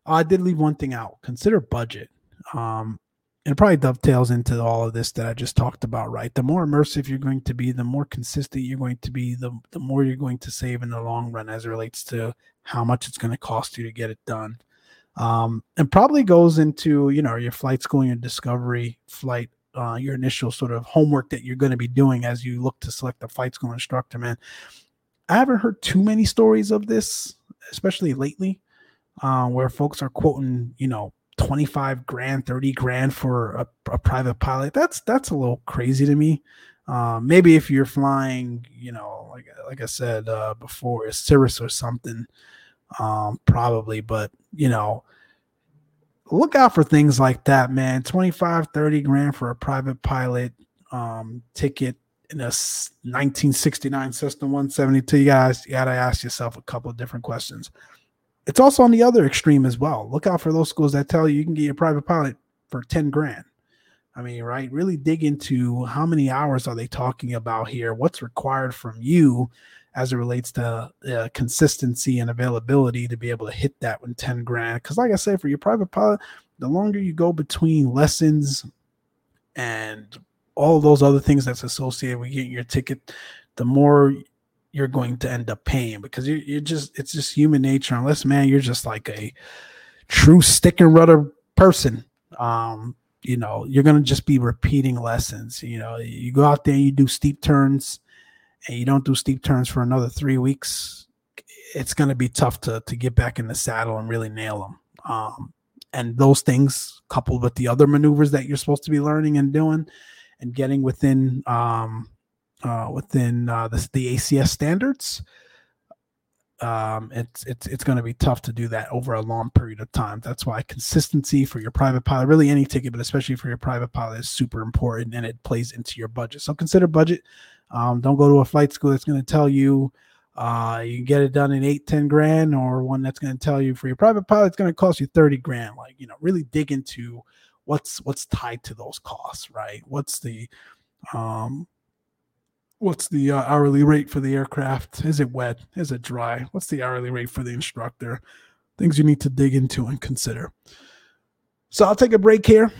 Uh, I did leave one thing out. Consider budget. Um, and it probably dovetails into all of this that I just talked about, right? The more immersive you're going to be, the more consistent you're going to be, the, the more you're going to save in the long run as it relates to how much it's going to cost you to get it done. Um, and probably goes into, you know, your flight school, your discovery flight, uh, your initial sort of homework that you're going to be doing as you look to select a flight school instructor, man. I haven't heard too many stories of this, especially lately, uh, where folks are quoting, you know, twenty-five grand, thirty grand for a, a private pilot. That's, that's a little crazy to me. Uh, maybe if you're flying, you know, like, like I said, uh, before, a Cirrus or something, um, probably, but you know, look out for things like that, man. twenty-five, thirty grand for a private pilot, um, ticket in a nineteen sixty-nine Cessna one seventy-two. You guys, you gotta ask yourself a couple of different questions. It's also on the other extreme as well. Look out for those schools that tell you you can get your private pilot for ten grand. I mean, right? Really dig into how many hours are they talking about here? What's required from you as it relates to uh, consistency and availability to be able to hit that with ten grand. Because like I said, for your private pilot, the longer you go between lessons and all those other things that's associated with getting your ticket, the more you're going to end up paying, because you're, you're just, it's just human nature. Unless, man, you're just like a true stick and rudder person um, you know, you're going to just be repeating lessons. You know, you go out there, you do steep turns, and you don't do steep turns for another three weeks. It's going to be tough to to get back in the saddle and really nail them. Um, and those things, coupled with the other maneuvers that you're supposed to be learning and doing, and getting within um, uh, within uh, the, the A C S standards, um, it's it's it's going to be tough to do that over a long period of time. That's why consistency for your private pilot, really any ticket, but especially for your private pilot, is super important, and it plays into your budget. So consider budget. Um, don't go to a flight school that's going to tell you uh, you can get it done in eight, ten grand, or one that's going to tell you for your private pilot it's going to cost you thirty grand. Like, you know, really dig into what's what's tied to those costs, right? What's the um, what's the uh, hourly rate for the aircraft? Is it wet? Is it dry? What's the hourly rate for the instructor? Things you need to dig into and consider. So I'll take a break here.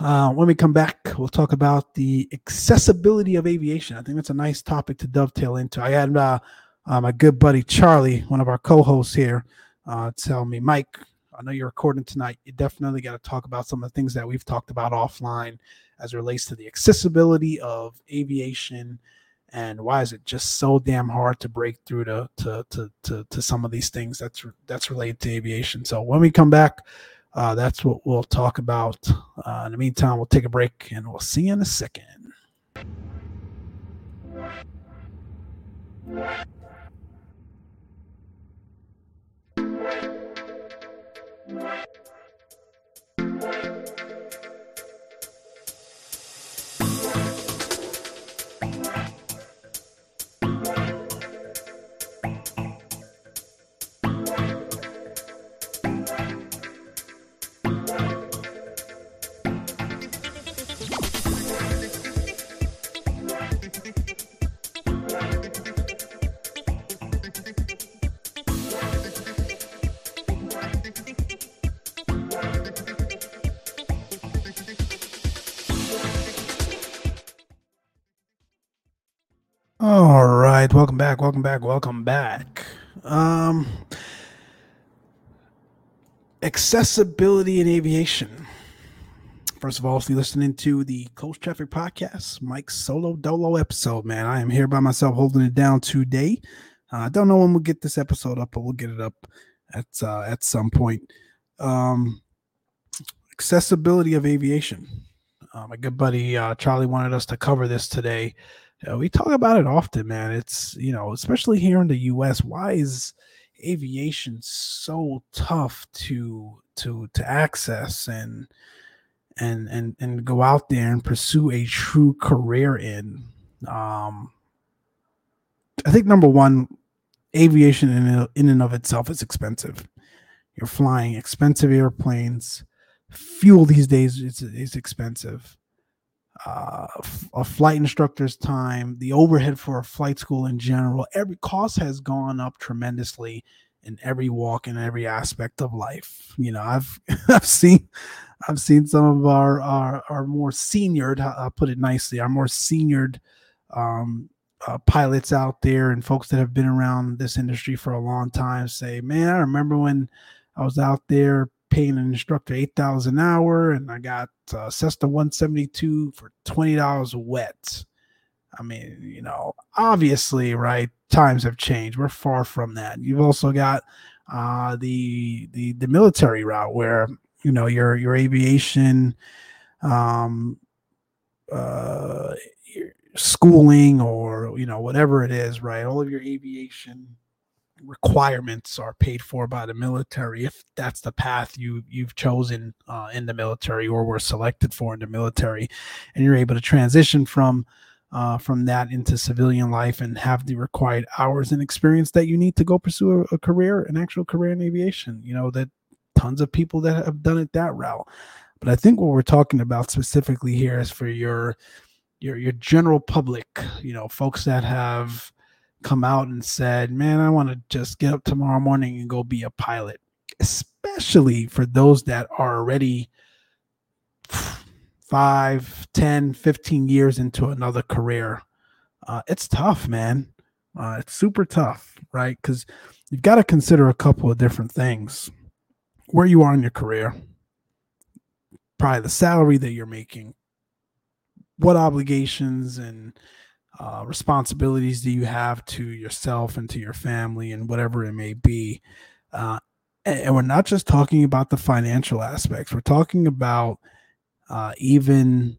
Uh, when we come back, we'll talk about the accessibility of aviation. I think that's a nice topic to dovetail into. I had uh, uh, my good buddy Charlie, one of our co-hosts here, uh, tell me, Mike, I know you're recording tonight. You definitely got to talk about some of the things that we've talked about offline as it relates to the accessibility of aviation, and why is it just so damn hard to break through to to to to, to some of these things that's that's related to aviation. So when we come back, uh, that's what we'll talk about. Uh, in the meantime, we'll take a break, and we'll see you in a second. All right, welcome back, welcome back, welcome back. Um, accessibility in aviation. First of all, if you're listening to the Close Traffic Podcast, Mike's solo dolo episode, man, I am here by myself holding it down today. I uh, don't know when we'll get this episode up, but we'll get it up at uh, at some point. Um, accessibility of aviation. Uh, my good buddy uh, Charlie wanted us to cover this today. Yeah, we talk about it often, man. It's, you know, especially here in the U S, why is aviation so tough to to to access and and and and go out there and pursue a true career in? Um, I think number one, aviation in in and of itself is expensive. You're flying expensive airplanes. Fuel these days is is expensive. Uh, a flight instructor's time, the overhead for a flight school in general, every cost has gone up tremendously in every walk and every aspect of life. You know, I've I've seen I've seen some of our our, our more seniored, I'll put it nicely, our more seniored um, uh, pilots out there and folks that have been around this industry for a long time say, "Man, I remember when I was out there paying an instructor eight thousand dollars an hour, and I got uh, Cessna one seventy-two for twenty dollars wet." I mean, you know, obviously, right, times have changed. We're far from that. You've also got uh, the, the the military route where, you know, your your aviation um, uh, schooling or, you know, whatever it is, right, all of your aviation requirements are paid for by the military if that's the path you you've chosen uh, in the military or were selected for in the military, and you're able to transition from uh, from that into civilian life and have the required hours and experience that you need to go pursue a, a career, an actual career in aviation. You know, that tons of people that have done it that route. But I think what we're talking about specifically here is for your your your general public, you know, folks that have come out and said, "Man, I want to just get up tomorrow morning and go be a pilot," especially for those that are already five, ten, fifteen years into another career. Uh, it's tough, man. Uh, it's super tough, right? Because you've got to consider a couple of different things. Where you are in your career, probably the salary that you're making. What obligations and uh, responsibilities do you have to yourself and to your family and whatever it may be? Uh, and, and we're not just talking about the financial aspects. We're talking about uh, even,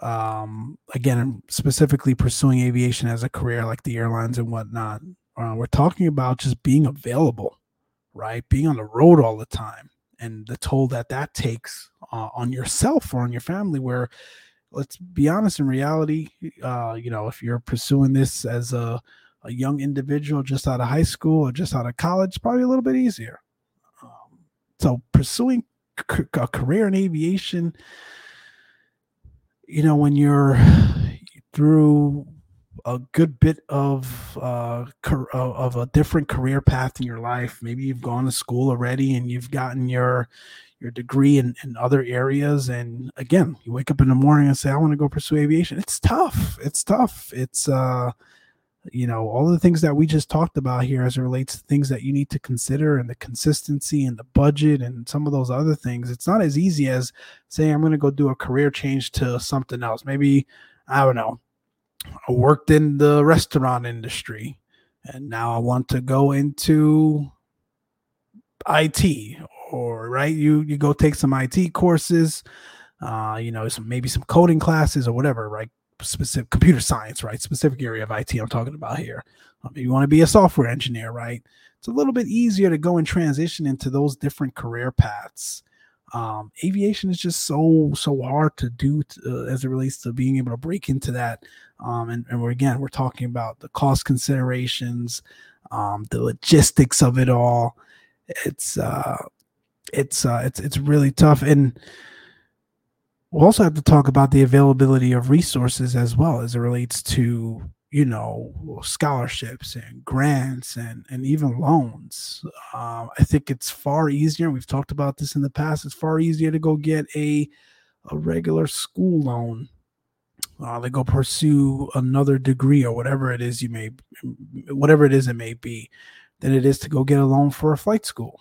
um, again, specifically pursuing aviation as a career like the airlines and whatnot. Uh, we're talking about just being available, right? Being on the road all the time and the toll that that takes uh, on yourself or on your family, where, let's be honest, in reality, uh, you know, if you're pursuing this as a, a young individual just out of high school or just out of college, it's probably a little bit easier. Um, so pursuing c- a career in aviation, you know, when you're through a good bit of uh, cor- of a different career path in your life, maybe you've gone to school already and you've gotten your your degree in, in other areas. And again, you wake up in the morning and say, I want to go pursue aviation. It's tough. It's tough. It's, uh, you know, all the things that we just talked about here as it relates to things that you need to consider and the consistency and the budget and some of those other things. It's not as easy as saying, I'm going to go do a career change to something else. Maybe, I don't know, I worked in the restaurant industry and now I want to go into I T. Or right, you you go take some I T courses, uh, you know, some maybe some coding classes or whatever, right? Specific computer science, right? Specific area of I T I'm talking about here. Um, you want to be a software engineer, right? It's a little bit easier to go and transition into those different career paths. Um, aviation is just so so hard to do to, uh, as it relates to being able to break into that. Um, and and we're, again, we're talking about the cost considerations, um, the logistics of it all. It's uh, It's uh, it's it's really tough, and we'll also have to talk about the availability of resources as well as it relates to, you know, scholarships and grants and and even loans. Uh, I think it's far easier. We've talked about this in the past. It's far easier to go get a a regular school loan uh, to go pursue another degree or whatever it is you may, whatever it is it may be, than it is to go get a loan for a flight school.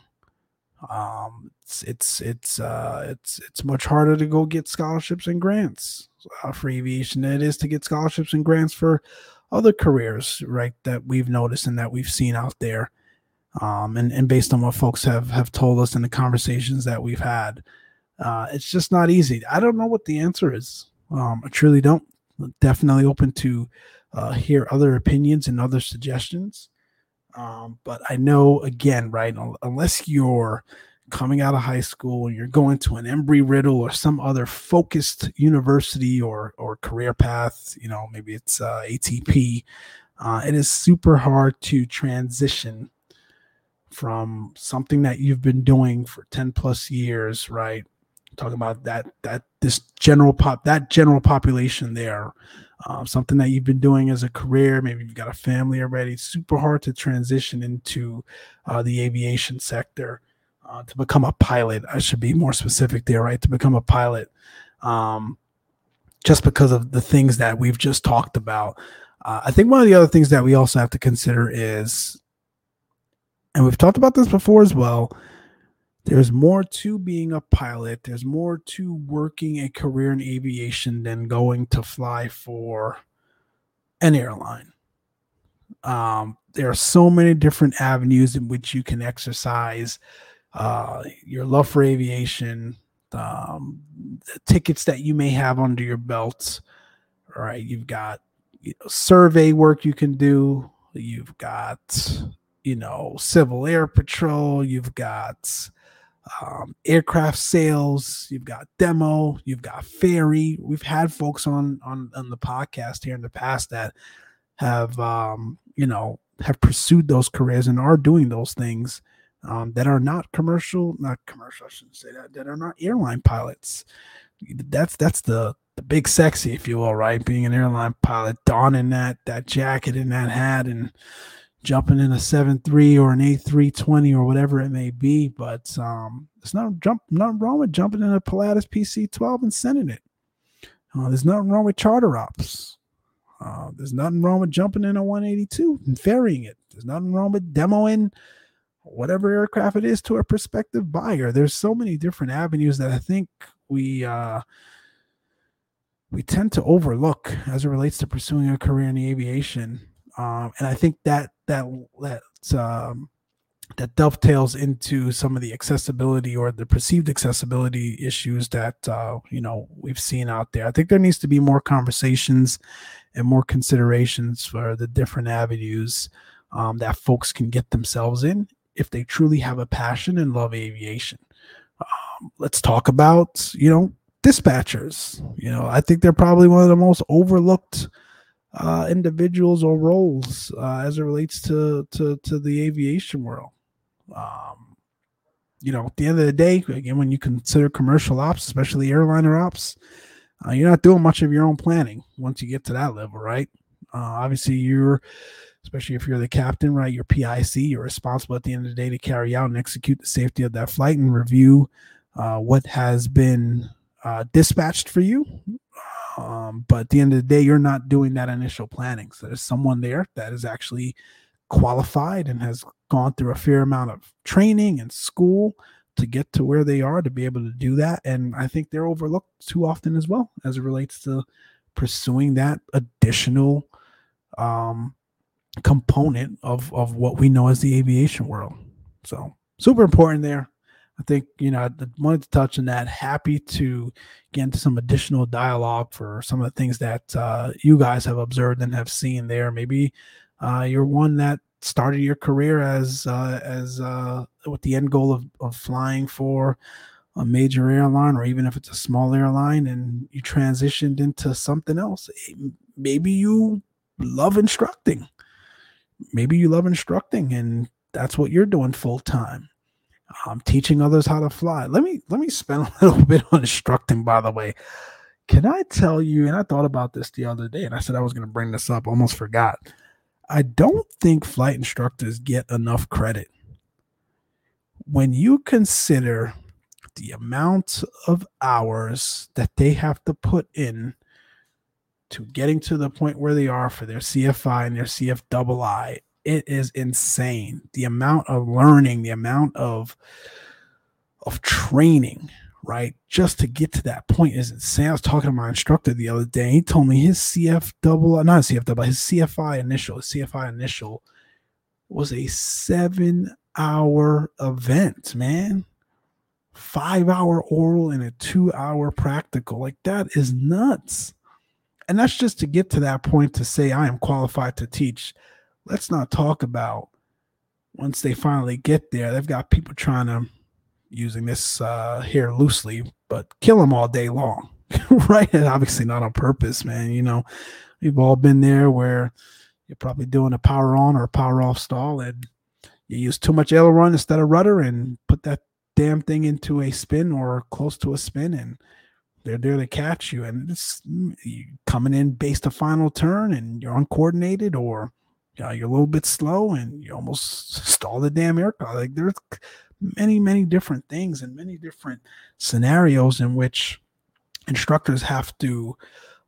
Um, it's, it's, it's, uh, it's, it's much harder to go get scholarships and grants uh, for aviation than it is to get scholarships and grants for other careers, right? That we've noticed and that we've seen out there. Um, and, and based on what folks have, have told us in the conversations that we've had, uh, it's just not easy. I don't know what the answer is. Um, I truly don't. I'm definitely open to, uh, hear other opinions and other suggestions. Um, but I know, again, right, unless you're coming out of high school and you're going to an Embry-Riddle or some other focused university or or career path, you know, maybe it's uh, A T P, uh, it is super hard to transition from something that you've been doing for ten plus years, right? Talking about that that this general pop that general population there, uh, something that you've been doing as a career. Maybe you've got a family already. It's super hard to transition into uh, the aviation sector uh, to become a pilot. I should be more specific there, right? To become a pilot, um, just because of the things that we've just talked about. Uh, I think one of the other things that we also have to consider is, and we've talked about this before as well, there's more to being a pilot. There's more to working a career in aviation than going to fly for an airline. Um, there are so many different avenues in which you can exercise uh, your love for aviation, um, the tickets that you may have under your belt. All right, you've got, you know, survey work you can do. You've got, you know, Civil Air Patrol. You've got Um, aircraft sales, you've got demo, you've got ferry. We've had folks on, on, on the podcast here in the past that have, um, you know, have pursued those careers and are doing those things um, that are not commercial, not commercial, I shouldn't say that, that are not airline pilots. That's, that's the, the big sexy, if you will, right? Being an airline pilot, donning that, that jacket and that hat and jumping in a seven three or an A three twenty or whatever it may be, but um, there's not jump, nothing wrong with jumping in a Pilatus P C twelve and sending it. Uh, there's nothing wrong with charter ops. Uh, there's nothing wrong with jumping in a one eighty-two and ferrying it. There's nothing wrong with demoing whatever aircraft it is to a prospective buyer. There's so many different avenues that I think we uh, we tend to overlook as it relates to pursuing a career in aviation. Um, and I think that that that, um, that dovetails into some of the accessibility or the perceived accessibility issues that uh, you know we've seen out there. I think there needs to be more conversations and more considerations for the different avenues um, that folks can get themselves in if they truly have a passion and love aviation. Um, let's talk about, you know, dispatchers. You know, I think they're probably one of the most overlooked uh, individuals or roles uh, as it relates to, to, to the aviation world. Um, you know, at the end of the day, again, when you consider commercial ops, especially airliner ops, Uh, you're not doing much of your own planning once you get to that level, right? Uh, obviously, you're, especially if you're the captain, right, you're P I C, you're responsible at the end of the day to carry out and execute the safety of that flight and review uh, what has been uh, dispatched for you. Um, but at the end of the day, you're not doing that initial planning. So there's someone there that is actually qualified and has gone through a fair amount of training and school to get to where they are to be able to do that. And I think they're overlooked too often as well as it relates to pursuing that additional um, component of, of what we know as the aviation world. So super important there. I think, you know, I wanted to touch on that. Happy to get into some additional dialogue for some of the things that uh, you guys have observed and have seen there. Maybe uh, you're one that started your career as uh, as uh, with the end goal of, of flying for a major airline, or even if it's a small airline, and you transitioned into something else. Maybe you love instructing. Maybe you love instructing, and that's what you're doing full time. Um, teaching others how to fly. Let me let me spend a little bit on instructing. By the way, can I tell you? And I thought about this the other day, and I said I was going to bring this up. Almost forgot. I don't think flight instructors get enough credit. When you consider the amount of hours that they have to put in to getting to the point where they are for their C F I and their C F I I, it is insane. The amount of learning, the amount of, of training, right? Just to get to that point is insane. I was talking to my instructor the other day. He told me his C F double, not C F double, his C F I initial, his C F I initial was a seven hour event, man. Five hour oral and a two hour practical. Like, that is nuts. And that's just to get to that point to say, I am qualified to teach. Let's not talk about once they finally get there, they've got people trying to, using this uh, here loosely, but kill them all day long, right? And obviously not on purpose, man. You know, we've all been there where you're probably doing a power on or a power off stall, and you use too much aileron instead of rudder and put that damn thing into a spin or close to a spin, and they're there to catch you. And it's coming in based a final turn, and you're uncoordinated, or you know, you're a little bit slow, and you almost stall the damn aircraft. Like, there's many, many different things and many different scenarios in which instructors have to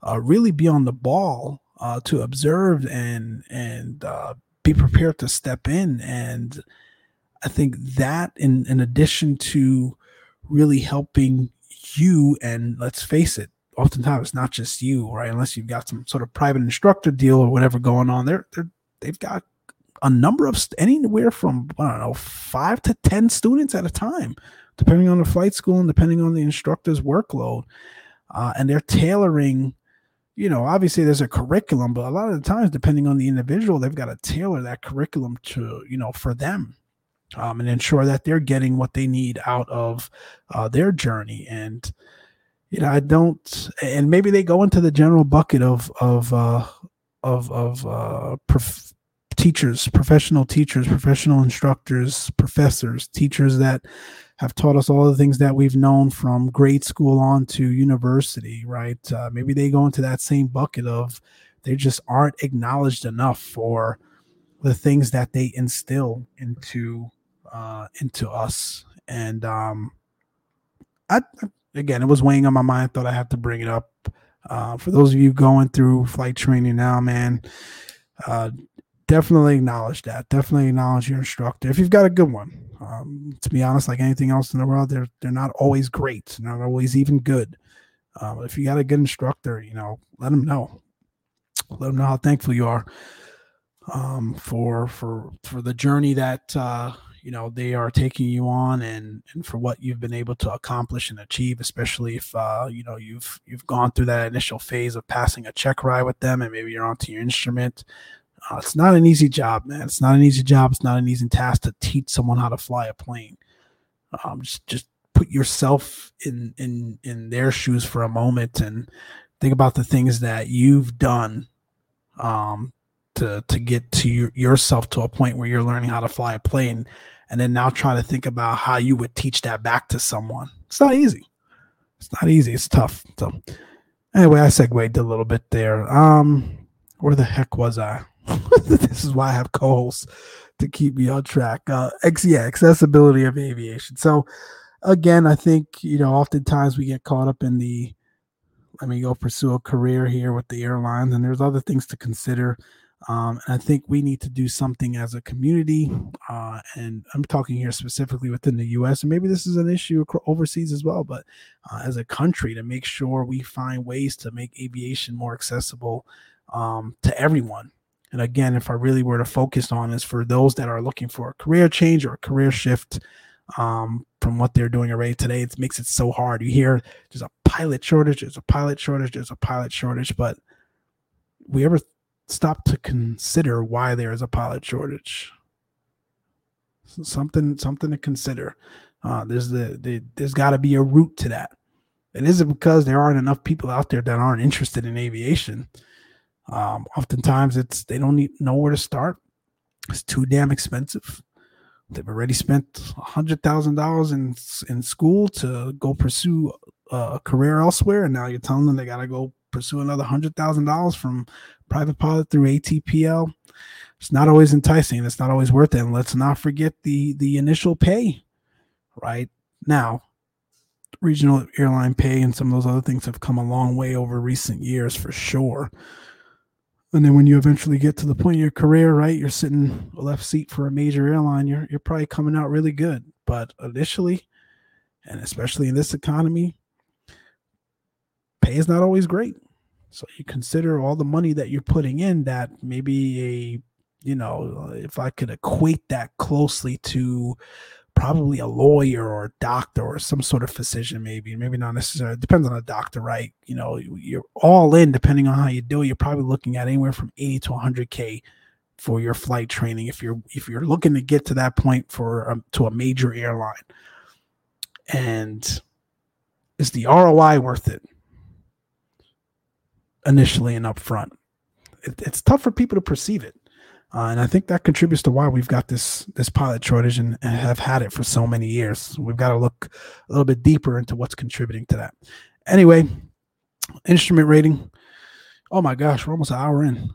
uh, really be on the ball uh, to observe and and uh, be prepared to step in. And I think that in, in addition to really helping you, and let's face it, oftentimes it's not just you, right? Unless you've got some sort of private instructor deal or whatever going on, they're, they're, they've got a number of st- anywhere from, I don't know, five to ten students at a time, depending on the flight school and depending on the instructor's workload. Uh, and they're tailoring, you know, obviously there's a curriculum, but a lot of the times, depending on the individual, they've got to tailor that curriculum to, you know, for them um, and ensure that they're getting what they need out of uh, their journey. And, you know, I don't, and maybe they go into the general bucket of, of, uh, of, of, uh, prof- teachers, professional teachers, professional instructors, professors, teachers that have taught us all the things that we've known from grade school on to university, right? Uh, maybe they go into that same bucket of they just aren't acknowledged enough for the things that they instill into uh, into us. And um, I, again, it was weighing on my mind. Thought I had to bring it up. Uh, for those of you going through flight training now, man, uh, definitely acknowledge that. Definitely acknowledge your instructor if you've got a good one. Um, to be honest, like anything else in the world, they're they're not always great, not always even good. Uh, if you got a good instructor, you know, let them know. Let them know how thankful you are um, for for for the journey that uh, you know they are taking you on, and and for what you've been able to accomplish and achieve. Especially if uh, you know you've you've gone through that initial phase of passing a check ride with them, and maybe you're onto your instrument. Uh, it's not an easy job, man. It's not an easy job. It's not an easy task to teach someone how to fly a plane. Um, just, just put yourself in, in, in their shoes for a moment and think about the things that you've done um, to, to get to your, yourself to a point where you're learning how to fly a plane. And then now try to think about how you would teach that back to someone. It's not easy. It's not easy. It's tough. So anyway, I segued a little bit there. Um, where the heck was I? This is why I have co-hosts to keep me on track. Uh, X, yeah, accessibility of aviation. So, again, I think, you know, oftentimes we get caught up in the, let me go pursue a career here with the airlines, and there's other things to consider. Um, and I think we need to do something as a community. Uh, and I'm talking here specifically within the U S, and maybe this is an issue overseas as well, but uh, as a country, to make sure we find ways to make aviation more accessible um, to everyone. And again, if I really were to focus on is for those that are looking for a career change or a career shift um, from what they're doing already today, it makes it so hard. You hear there's a pilot shortage, there's a pilot shortage, there's a pilot shortage, but we ever stop to consider why there is a pilot shortage? Something, something to consider. Uh, there's the, the there's got to be a root to that. And is it because there aren't enough people out there that aren't interested in aviation? Um, oftentimes it's, they don't need, know where to start. It's too damn expensive. They've already spent a hundred thousand dollars in, in school to go pursue a, a career elsewhere. And now you're telling them they got to go pursue another hundred thousand dollars from private pilot through A T P L. It's not always enticing. It's not always worth it. And let's not forget the, the initial pay right now. Regional airline pay and some of those other things have come a long way over recent years for sure. And then when you eventually get to the point of your career, right, you're sitting left seat for a major airline, you're you're probably coming out really good. But initially, and especially in this economy, pay is not always great. So you consider all the money that you're putting in that maybe a, you know, if I could equate that closely to probably a lawyer or a doctor or some sort of physician, maybe, maybe not necessarily. It depends on a doctor, right? You know, you're all in, depending on how you do it, you're probably looking at anywhere from eighty to a hundred K for your flight training. If you're, if you're looking to get to that point for, um, to a major airline, and is the R O I worth it initially and upfront? It, it's tough for people to perceive it. Uh, and I think that contributes to why we've got this this pilot shortage and, and have had it for so many years. We've got to look a little bit deeper into what's contributing to that. Anyway, instrument rating. Oh my gosh, we're almost an hour in.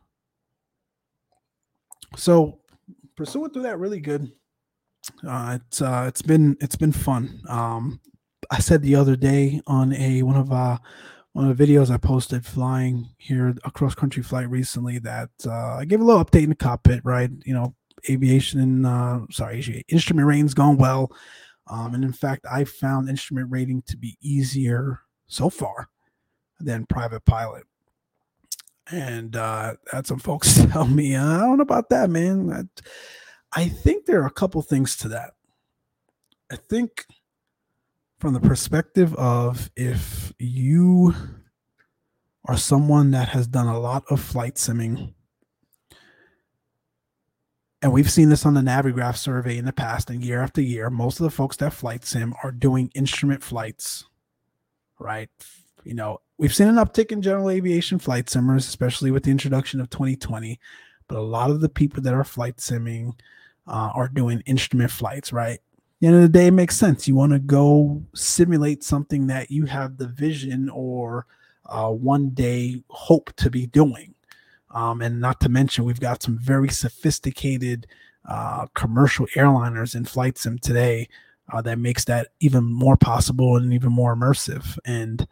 So pursuing through that really good. Uh, it's uh, it's been it's been fun. Um, I said the other day on a one of uh, one of the videos I posted flying here a cross-country flight recently that uh, I gave a little update in the cockpit, right? You know, aviation, uh, sorry, instrument rating's going well. Um, and in fact, I found instrument rating to be easier so far than private pilot. And uh, I had some folks tell me, I don't know about that, man. I, I think there are a couple things to that. I think... From the perspective of if you are someone that has done a lot of flight simming, and we've seen this on the Navigraph survey in the past and year after year, most of the folks that flight sim are doing instrument flights, right? You know, we've seen an uptick in general aviation flight simmers, especially with the introduction of twenty twenty, but a lot of the people that are flight simming uh, are doing instrument flights, right? At the end of the day, it makes sense. You want to go simulate something that you have the vision or uh, one day hope to be doing. Um, and not to mention, we've got some very sophisticated uh, commercial airliners in flight sim today uh, that makes that even more possible and even more immersive. And,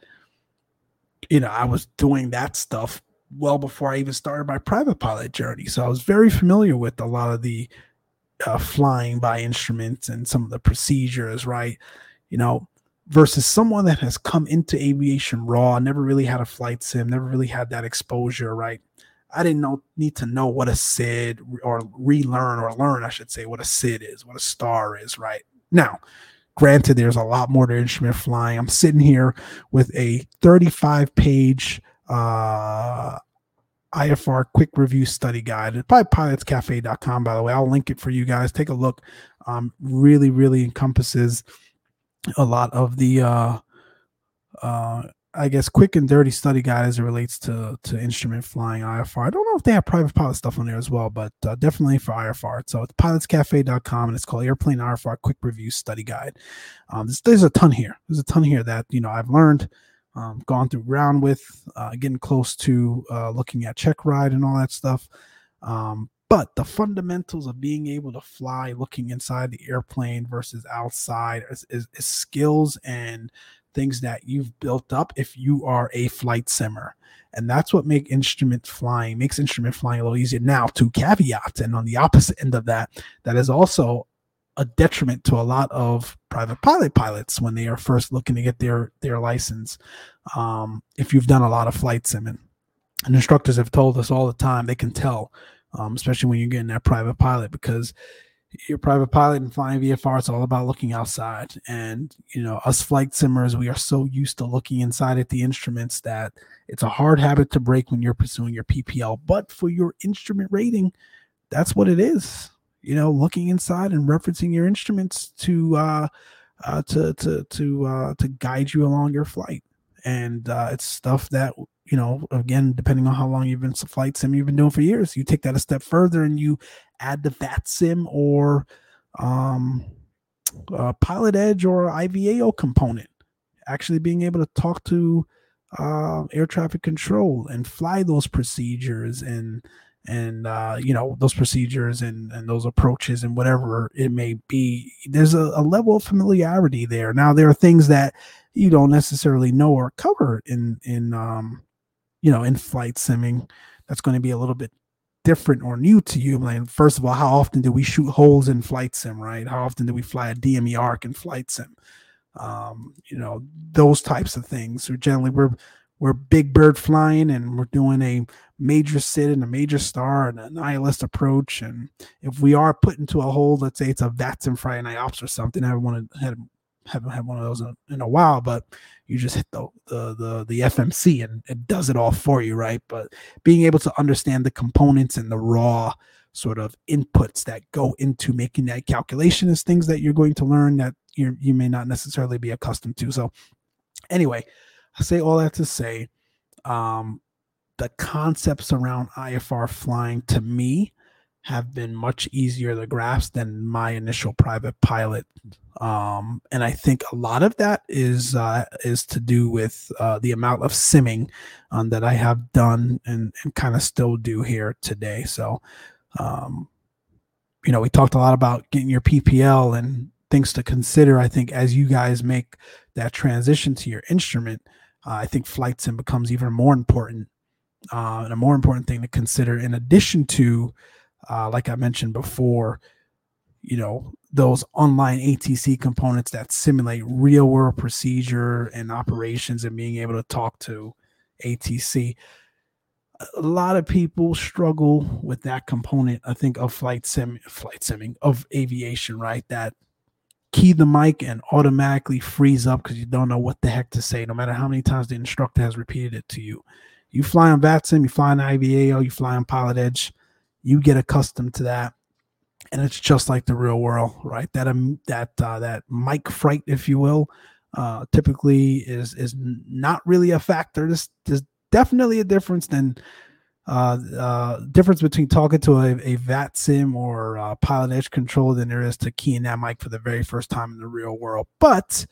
you know, I was doing that stuff well before I even started my private pilot journey. So I was very familiar with a lot of the uh, flying by instruments and some of the procedures, right? You know, versus someone that has come into aviation raw, never really had a flight sim, never really had that exposure, right? I didn't know, need to know what a S I D or relearn or learn, I should say, what a S I D is, what a star is, right? Now, granted, there's a lot more to instrument flying. I'm sitting here with a thirty-five page uh, I F R quick review study guide by pilots cafe dot com, by the way. I'll link it for you guys. Take a look. Um, really, really encompasses a lot of the, uh, uh, I guess, quick and dirty study guide as it relates to, to instrument flying I F R. I don't know if they have private pilot stuff on there as well, but uh, definitely for I F R. So it's pilots cafe dot com, and it's called Airplane I F R Quick Review Study Guide. Um, there's, there's a ton here. There's a ton here that, you know, I've learned, um, gone through ground with, uh, getting close to uh, looking at check ride and all that stuff. Um, but the fundamentals of being able to fly, looking inside the airplane versus outside, is, is, is skills and things that you've built up if you are a flight simmer. And that's what make instrument flying, makes instrument flying a little easier. Now, to caveats, and on the opposite end of that, that is also a detriment to a lot of private pilot pilots when they are first looking to get their, their license. Um, if you've done a lot of flight simming, and instructors have told us all the time, they can tell, um, especially when you're getting that private pilot, because your private pilot and flying V F R, it's all about looking outside. And, you know, us flight simmers, we are so used to looking inside at the instruments that it's a hard habit to break when you're pursuing your P P L. But for your instrument rating, that's what it is. You know, looking inside and referencing your instruments to uh, uh, to to to uh, to guide you along your flight. And uh, it's stuff that, you know, again, depending on how long you've been to flight sim, you've been doing for years, you take that a step further and you add the VATSIM or um, uh, Pilot Edge or I V A O component. Actually being able to talk to uh, air traffic control and fly those procedures and, and uh, you know, those procedures and, and those approaches and whatever it may be. There's a, a level of familiarity there. Now, there are things that you don't necessarily know or cover in, in um, you know, in flight simming that's going to be a little bit different or new to you. Like, first of all, how often do we shoot holes in flight sim, right? How often do we fly a D M E arc in flight sim? Um, you know, those types of things. So generally, we're we're big bird flying, and we're doing a major S I D and a major star and an I L S approach. And if we are put into a hole, let's say it's a VATSIM Friday Night Ops or something. I haven't wanted, had haven't had one of those in, in a while, but you just hit the the the, the F M C and it does it all for you, right? But being able to understand the components and the raw sort of inputs that go into making that calculation is things that you're going to learn that you you may not necessarily be accustomed to. So anyway, I say all that to say, um, the concepts around I F R flying to me have been much easier to grasp than my initial private pilot. Um, and I think a lot of that is uh, is to do with uh, the amount of simming um, that I have done and, and kind of still do here today. So, um, you know, we talked a lot about getting your P P L and things to consider, I think, as you guys make that transition to your instrument. Uh, I think flight sim becomes even more important uh, and a more important thing to consider in addition to, Uh, like I mentioned before, you know, those online A T C components that simulate real world procedure and operations and being able to talk to A T C. A lot of people struggle with that component, I think, of flight sim, flight simming, of aviation, right? That key the mic and automatically freeze up because you don't know what the heck to say, no matter how many times the instructor has repeated it to you. You fly on VATSIM, you fly on I V A O, you fly on Pilot Edge. You get accustomed to that, and it's just like the real world, right? That um, that uh, that mic fright, if you will, uh, typically is is not really a factor. There's, there's definitely a difference than uh, uh, difference between talking to a, a VATSIM or uh, Pilot Edge control than there is to keying that mic for the very first time in the real world. But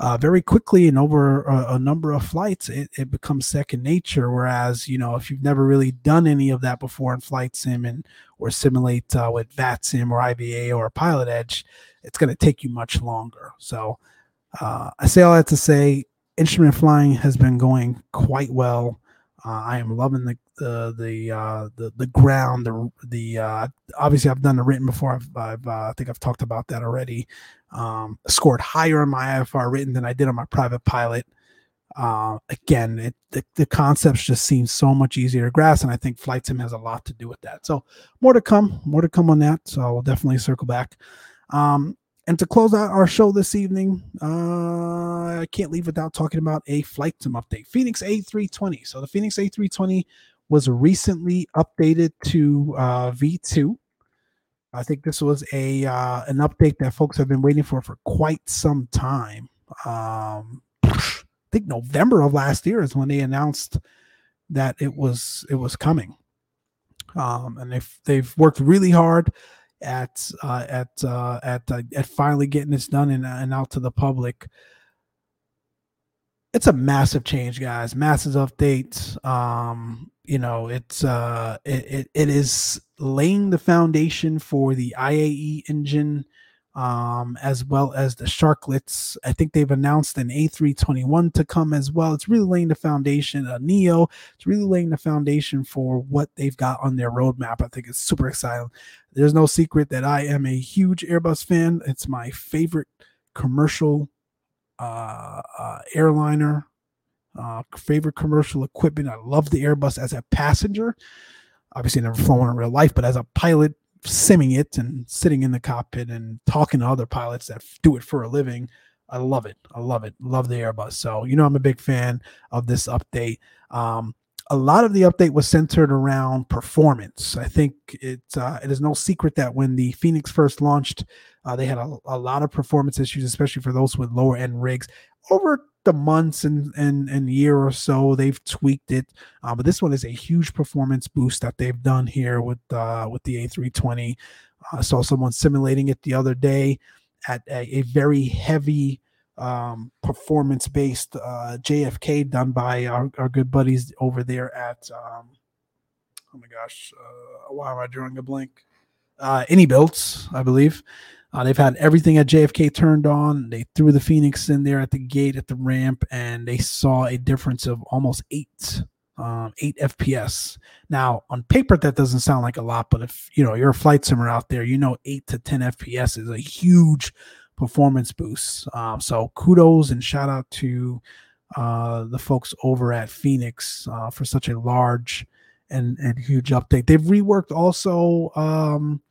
uh, very quickly and over a, a number of flights, it, it becomes second nature. Whereas, you know, if you've never really done any of that before in flight sim and or simulate uh, with VATSIM or I V A or Pilot Edge, it's going to take you much longer. So uh, I say all that to say instrument flying has been going quite well. Uh, I am loving the the the uh, the, the ground. The the uh, obviously I've done the written before. I've, I've uh, I think I've talked about that already. Um, scored higher on my I F R written than I did on my private pilot. Uh, again, it, the, the concepts just seem so much easier to grasp, and I think Flight Sim has a lot to do with that. So more to come, more to come on that. So we'll definitely circle back. Um, and to close out our show this evening, uh, I can't leave without talking about a Flight Sim update. Fenix A three twenty. So the Fenix A three twenty was recently updated to uh, V two. I think this was a uh, an update that folks have been waiting for for quite some time. Um, I think November of last year is when they announced that it was it was coming, um, and they've they've worked really hard at uh, at uh, at uh, at finally getting this done and, and out to the public. It's a massive change, guys. Massive updates. Um, you know, it's uh, it, it it is laying the foundation for the I A E engine. Um, as well as the Sharklets. I think they've announced an A three twenty-one to come as well. It's really laying the foundation, a Neo. It's really laying the foundation for what they've got on their roadmap. I think it's super exciting. There's no secret that I am a huge Airbus fan. It's my favorite commercial uh, uh, airliner, uh, favorite commercial equipment. I love the Airbus as a passenger. Obviously, I've never flown in real life, but as a pilot, simming it and sitting in the cockpit and talking to other pilots that f- do it for a living. I love it. I love it. Love the Airbus. So, you know, I'm a big fan of this update. Um, a lot of the update was centered around performance. I think it, uh, it is no secret that when the Fenix first launched, uh, they had a, a lot of performance issues, especially for those with lower end rigs. Over the months and, and, and year or so, they've tweaked it. Uh, but this one is a huge performance boost that they've done here with uh, with the A three twenty. I saw someone simulating it the other day at a, a very heavy um, performance-based uh, J F K done by our, our good buddies over there at, um, oh my gosh, uh, why am I drawing a blank? Uh, AnyBuilds, I believe. Uh, they've had everything at J F K turned on. They threw the Fenix in there at the gate, at the ramp, and they saw a difference of almost eight, um, eight F P S. Now, on paper, that doesn't sound like a lot, but if you know you're a flight simmer out there, you know eight to ten F P S is a huge performance boost. Um, so kudos and shout out to uh, the folks over at Fenix uh, for such a large and and huge update. They've reworked also. Um,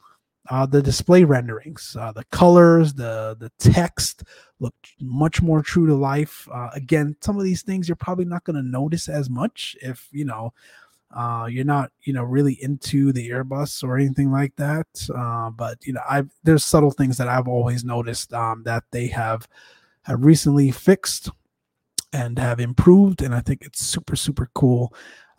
Uh, the display renderings, uh, the colors, the the text look much more true to life. Uh, again, some of these things you're probably not going to notice as much if you know uh, you're not you know really into the Airbus or anything like that. Uh, but you know, I've there's subtle things that I've always noticed um, that they have have recently fixed and have improved, and I think it's super super cool.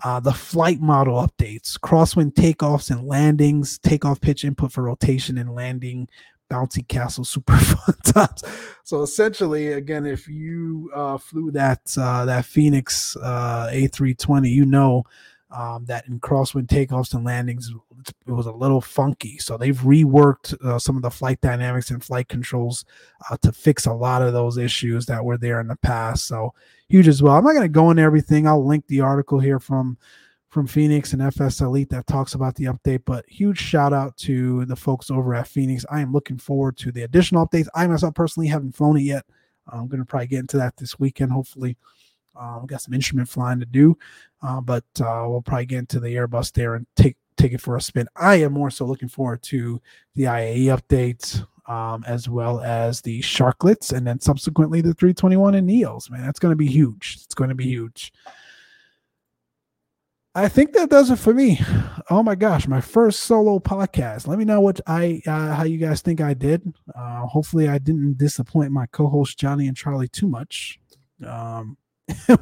Uh, the flight model updates, crosswind takeoffs and landings, takeoff pitch input for rotation and landing, bouncy castle, super fun times. So essentially, again, if you uh, flew that uh, that Fenix uh, A three twenty, you know um, that in crosswind takeoffs and landings, it was a little funky. So they've reworked uh, some of the flight dynamics and flight controls uh, to fix a lot of those issues that were there in the past. So huge as well. I'm not going to go into everything. I'll link the article here from, from Fenix and F S Elite that talks about the update, but huge shout out to the folks over at Fenix. I am looking forward to the additional updates. I myself personally haven't flown it yet. I'm going to probably get into that this weekend, hopefully. Uh, we've got some instrument flying to do, uh, but uh, we'll probably get into the Airbus there and take take it for a spin. I am more so looking forward to the I A E updates um, as well as the Sharklets and then subsequently the three twenty-one and Neos, man. That's going to be huge. It's going to be huge. I think that does it for me. Oh my gosh, my first solo podcast. Let me know what I uh, how you guys think I did. Uh, hopefully I didn't disappoint my co-hosts Johnny and Charlie too much um,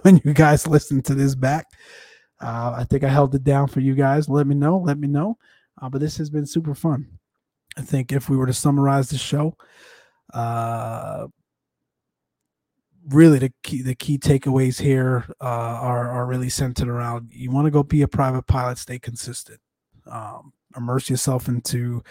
when you guys listen to this back. Uh, I think I held it down for you guys. Let me know. Let me know. Uh, but this has been super fun. I think if we were to summarize the show, uh, really the key, the key takeaways here uh, are, are really centered around you want to go be a private pilot, stay consistent. Um, immerse yourself into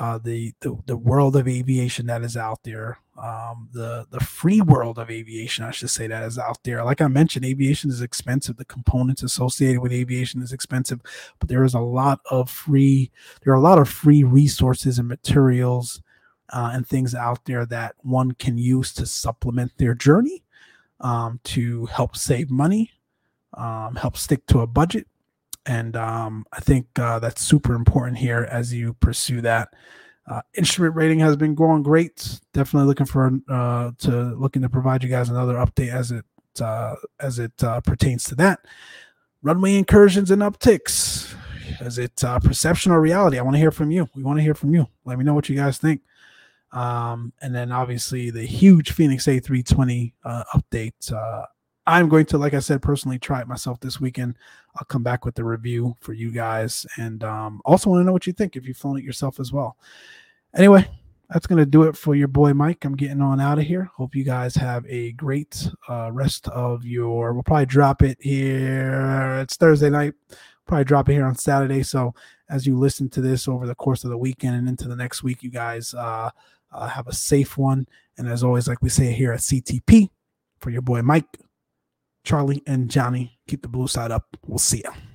uh, the, the the world of aviation that is out there. um, the the free world of aviation, I should say, that is out there. Like I mentioned, aviation is expensive. The components associated with aviation is expensive, but there is a lot of free. There are a lot of free resources and materials uh, and things out there that one can use to supplement their journey, um, to help save money, um, help stick to a budget. And um, I think uh, that's super important here as you pursue that. Uh, instrument rating has been going great. Definitely looking for uh, to looking to provide you guys another update as it uh, as it uh, pertains to that. Runway incursions and upticks. Is it uh, perception or reality? I want to hear from you. We want to hear from you. Let me know what you guys think. Um, and then obviously the huge Fenix A three twenty uh, update. Uh, I'm going to, like I said, personally try it myself this weekend. I'll come back with the review for you guys. And um, also want to know what you think if you've flown it yourself as well. Anyway, that's going to do it for your boy, Mike. I'm getting on out of here. Hope you guys have a great uh, rest of your, we'll probably drop it here. It's Thursday night. Probably drop it here on Saturday. So as you listen to this over the course of the weekend and into the next week, you guys uh, uh, have a safe one. And as always, like we say here at C T P, for your boy, Mike, Charlie, and Johnny, keep the blue side up. We'll see ya.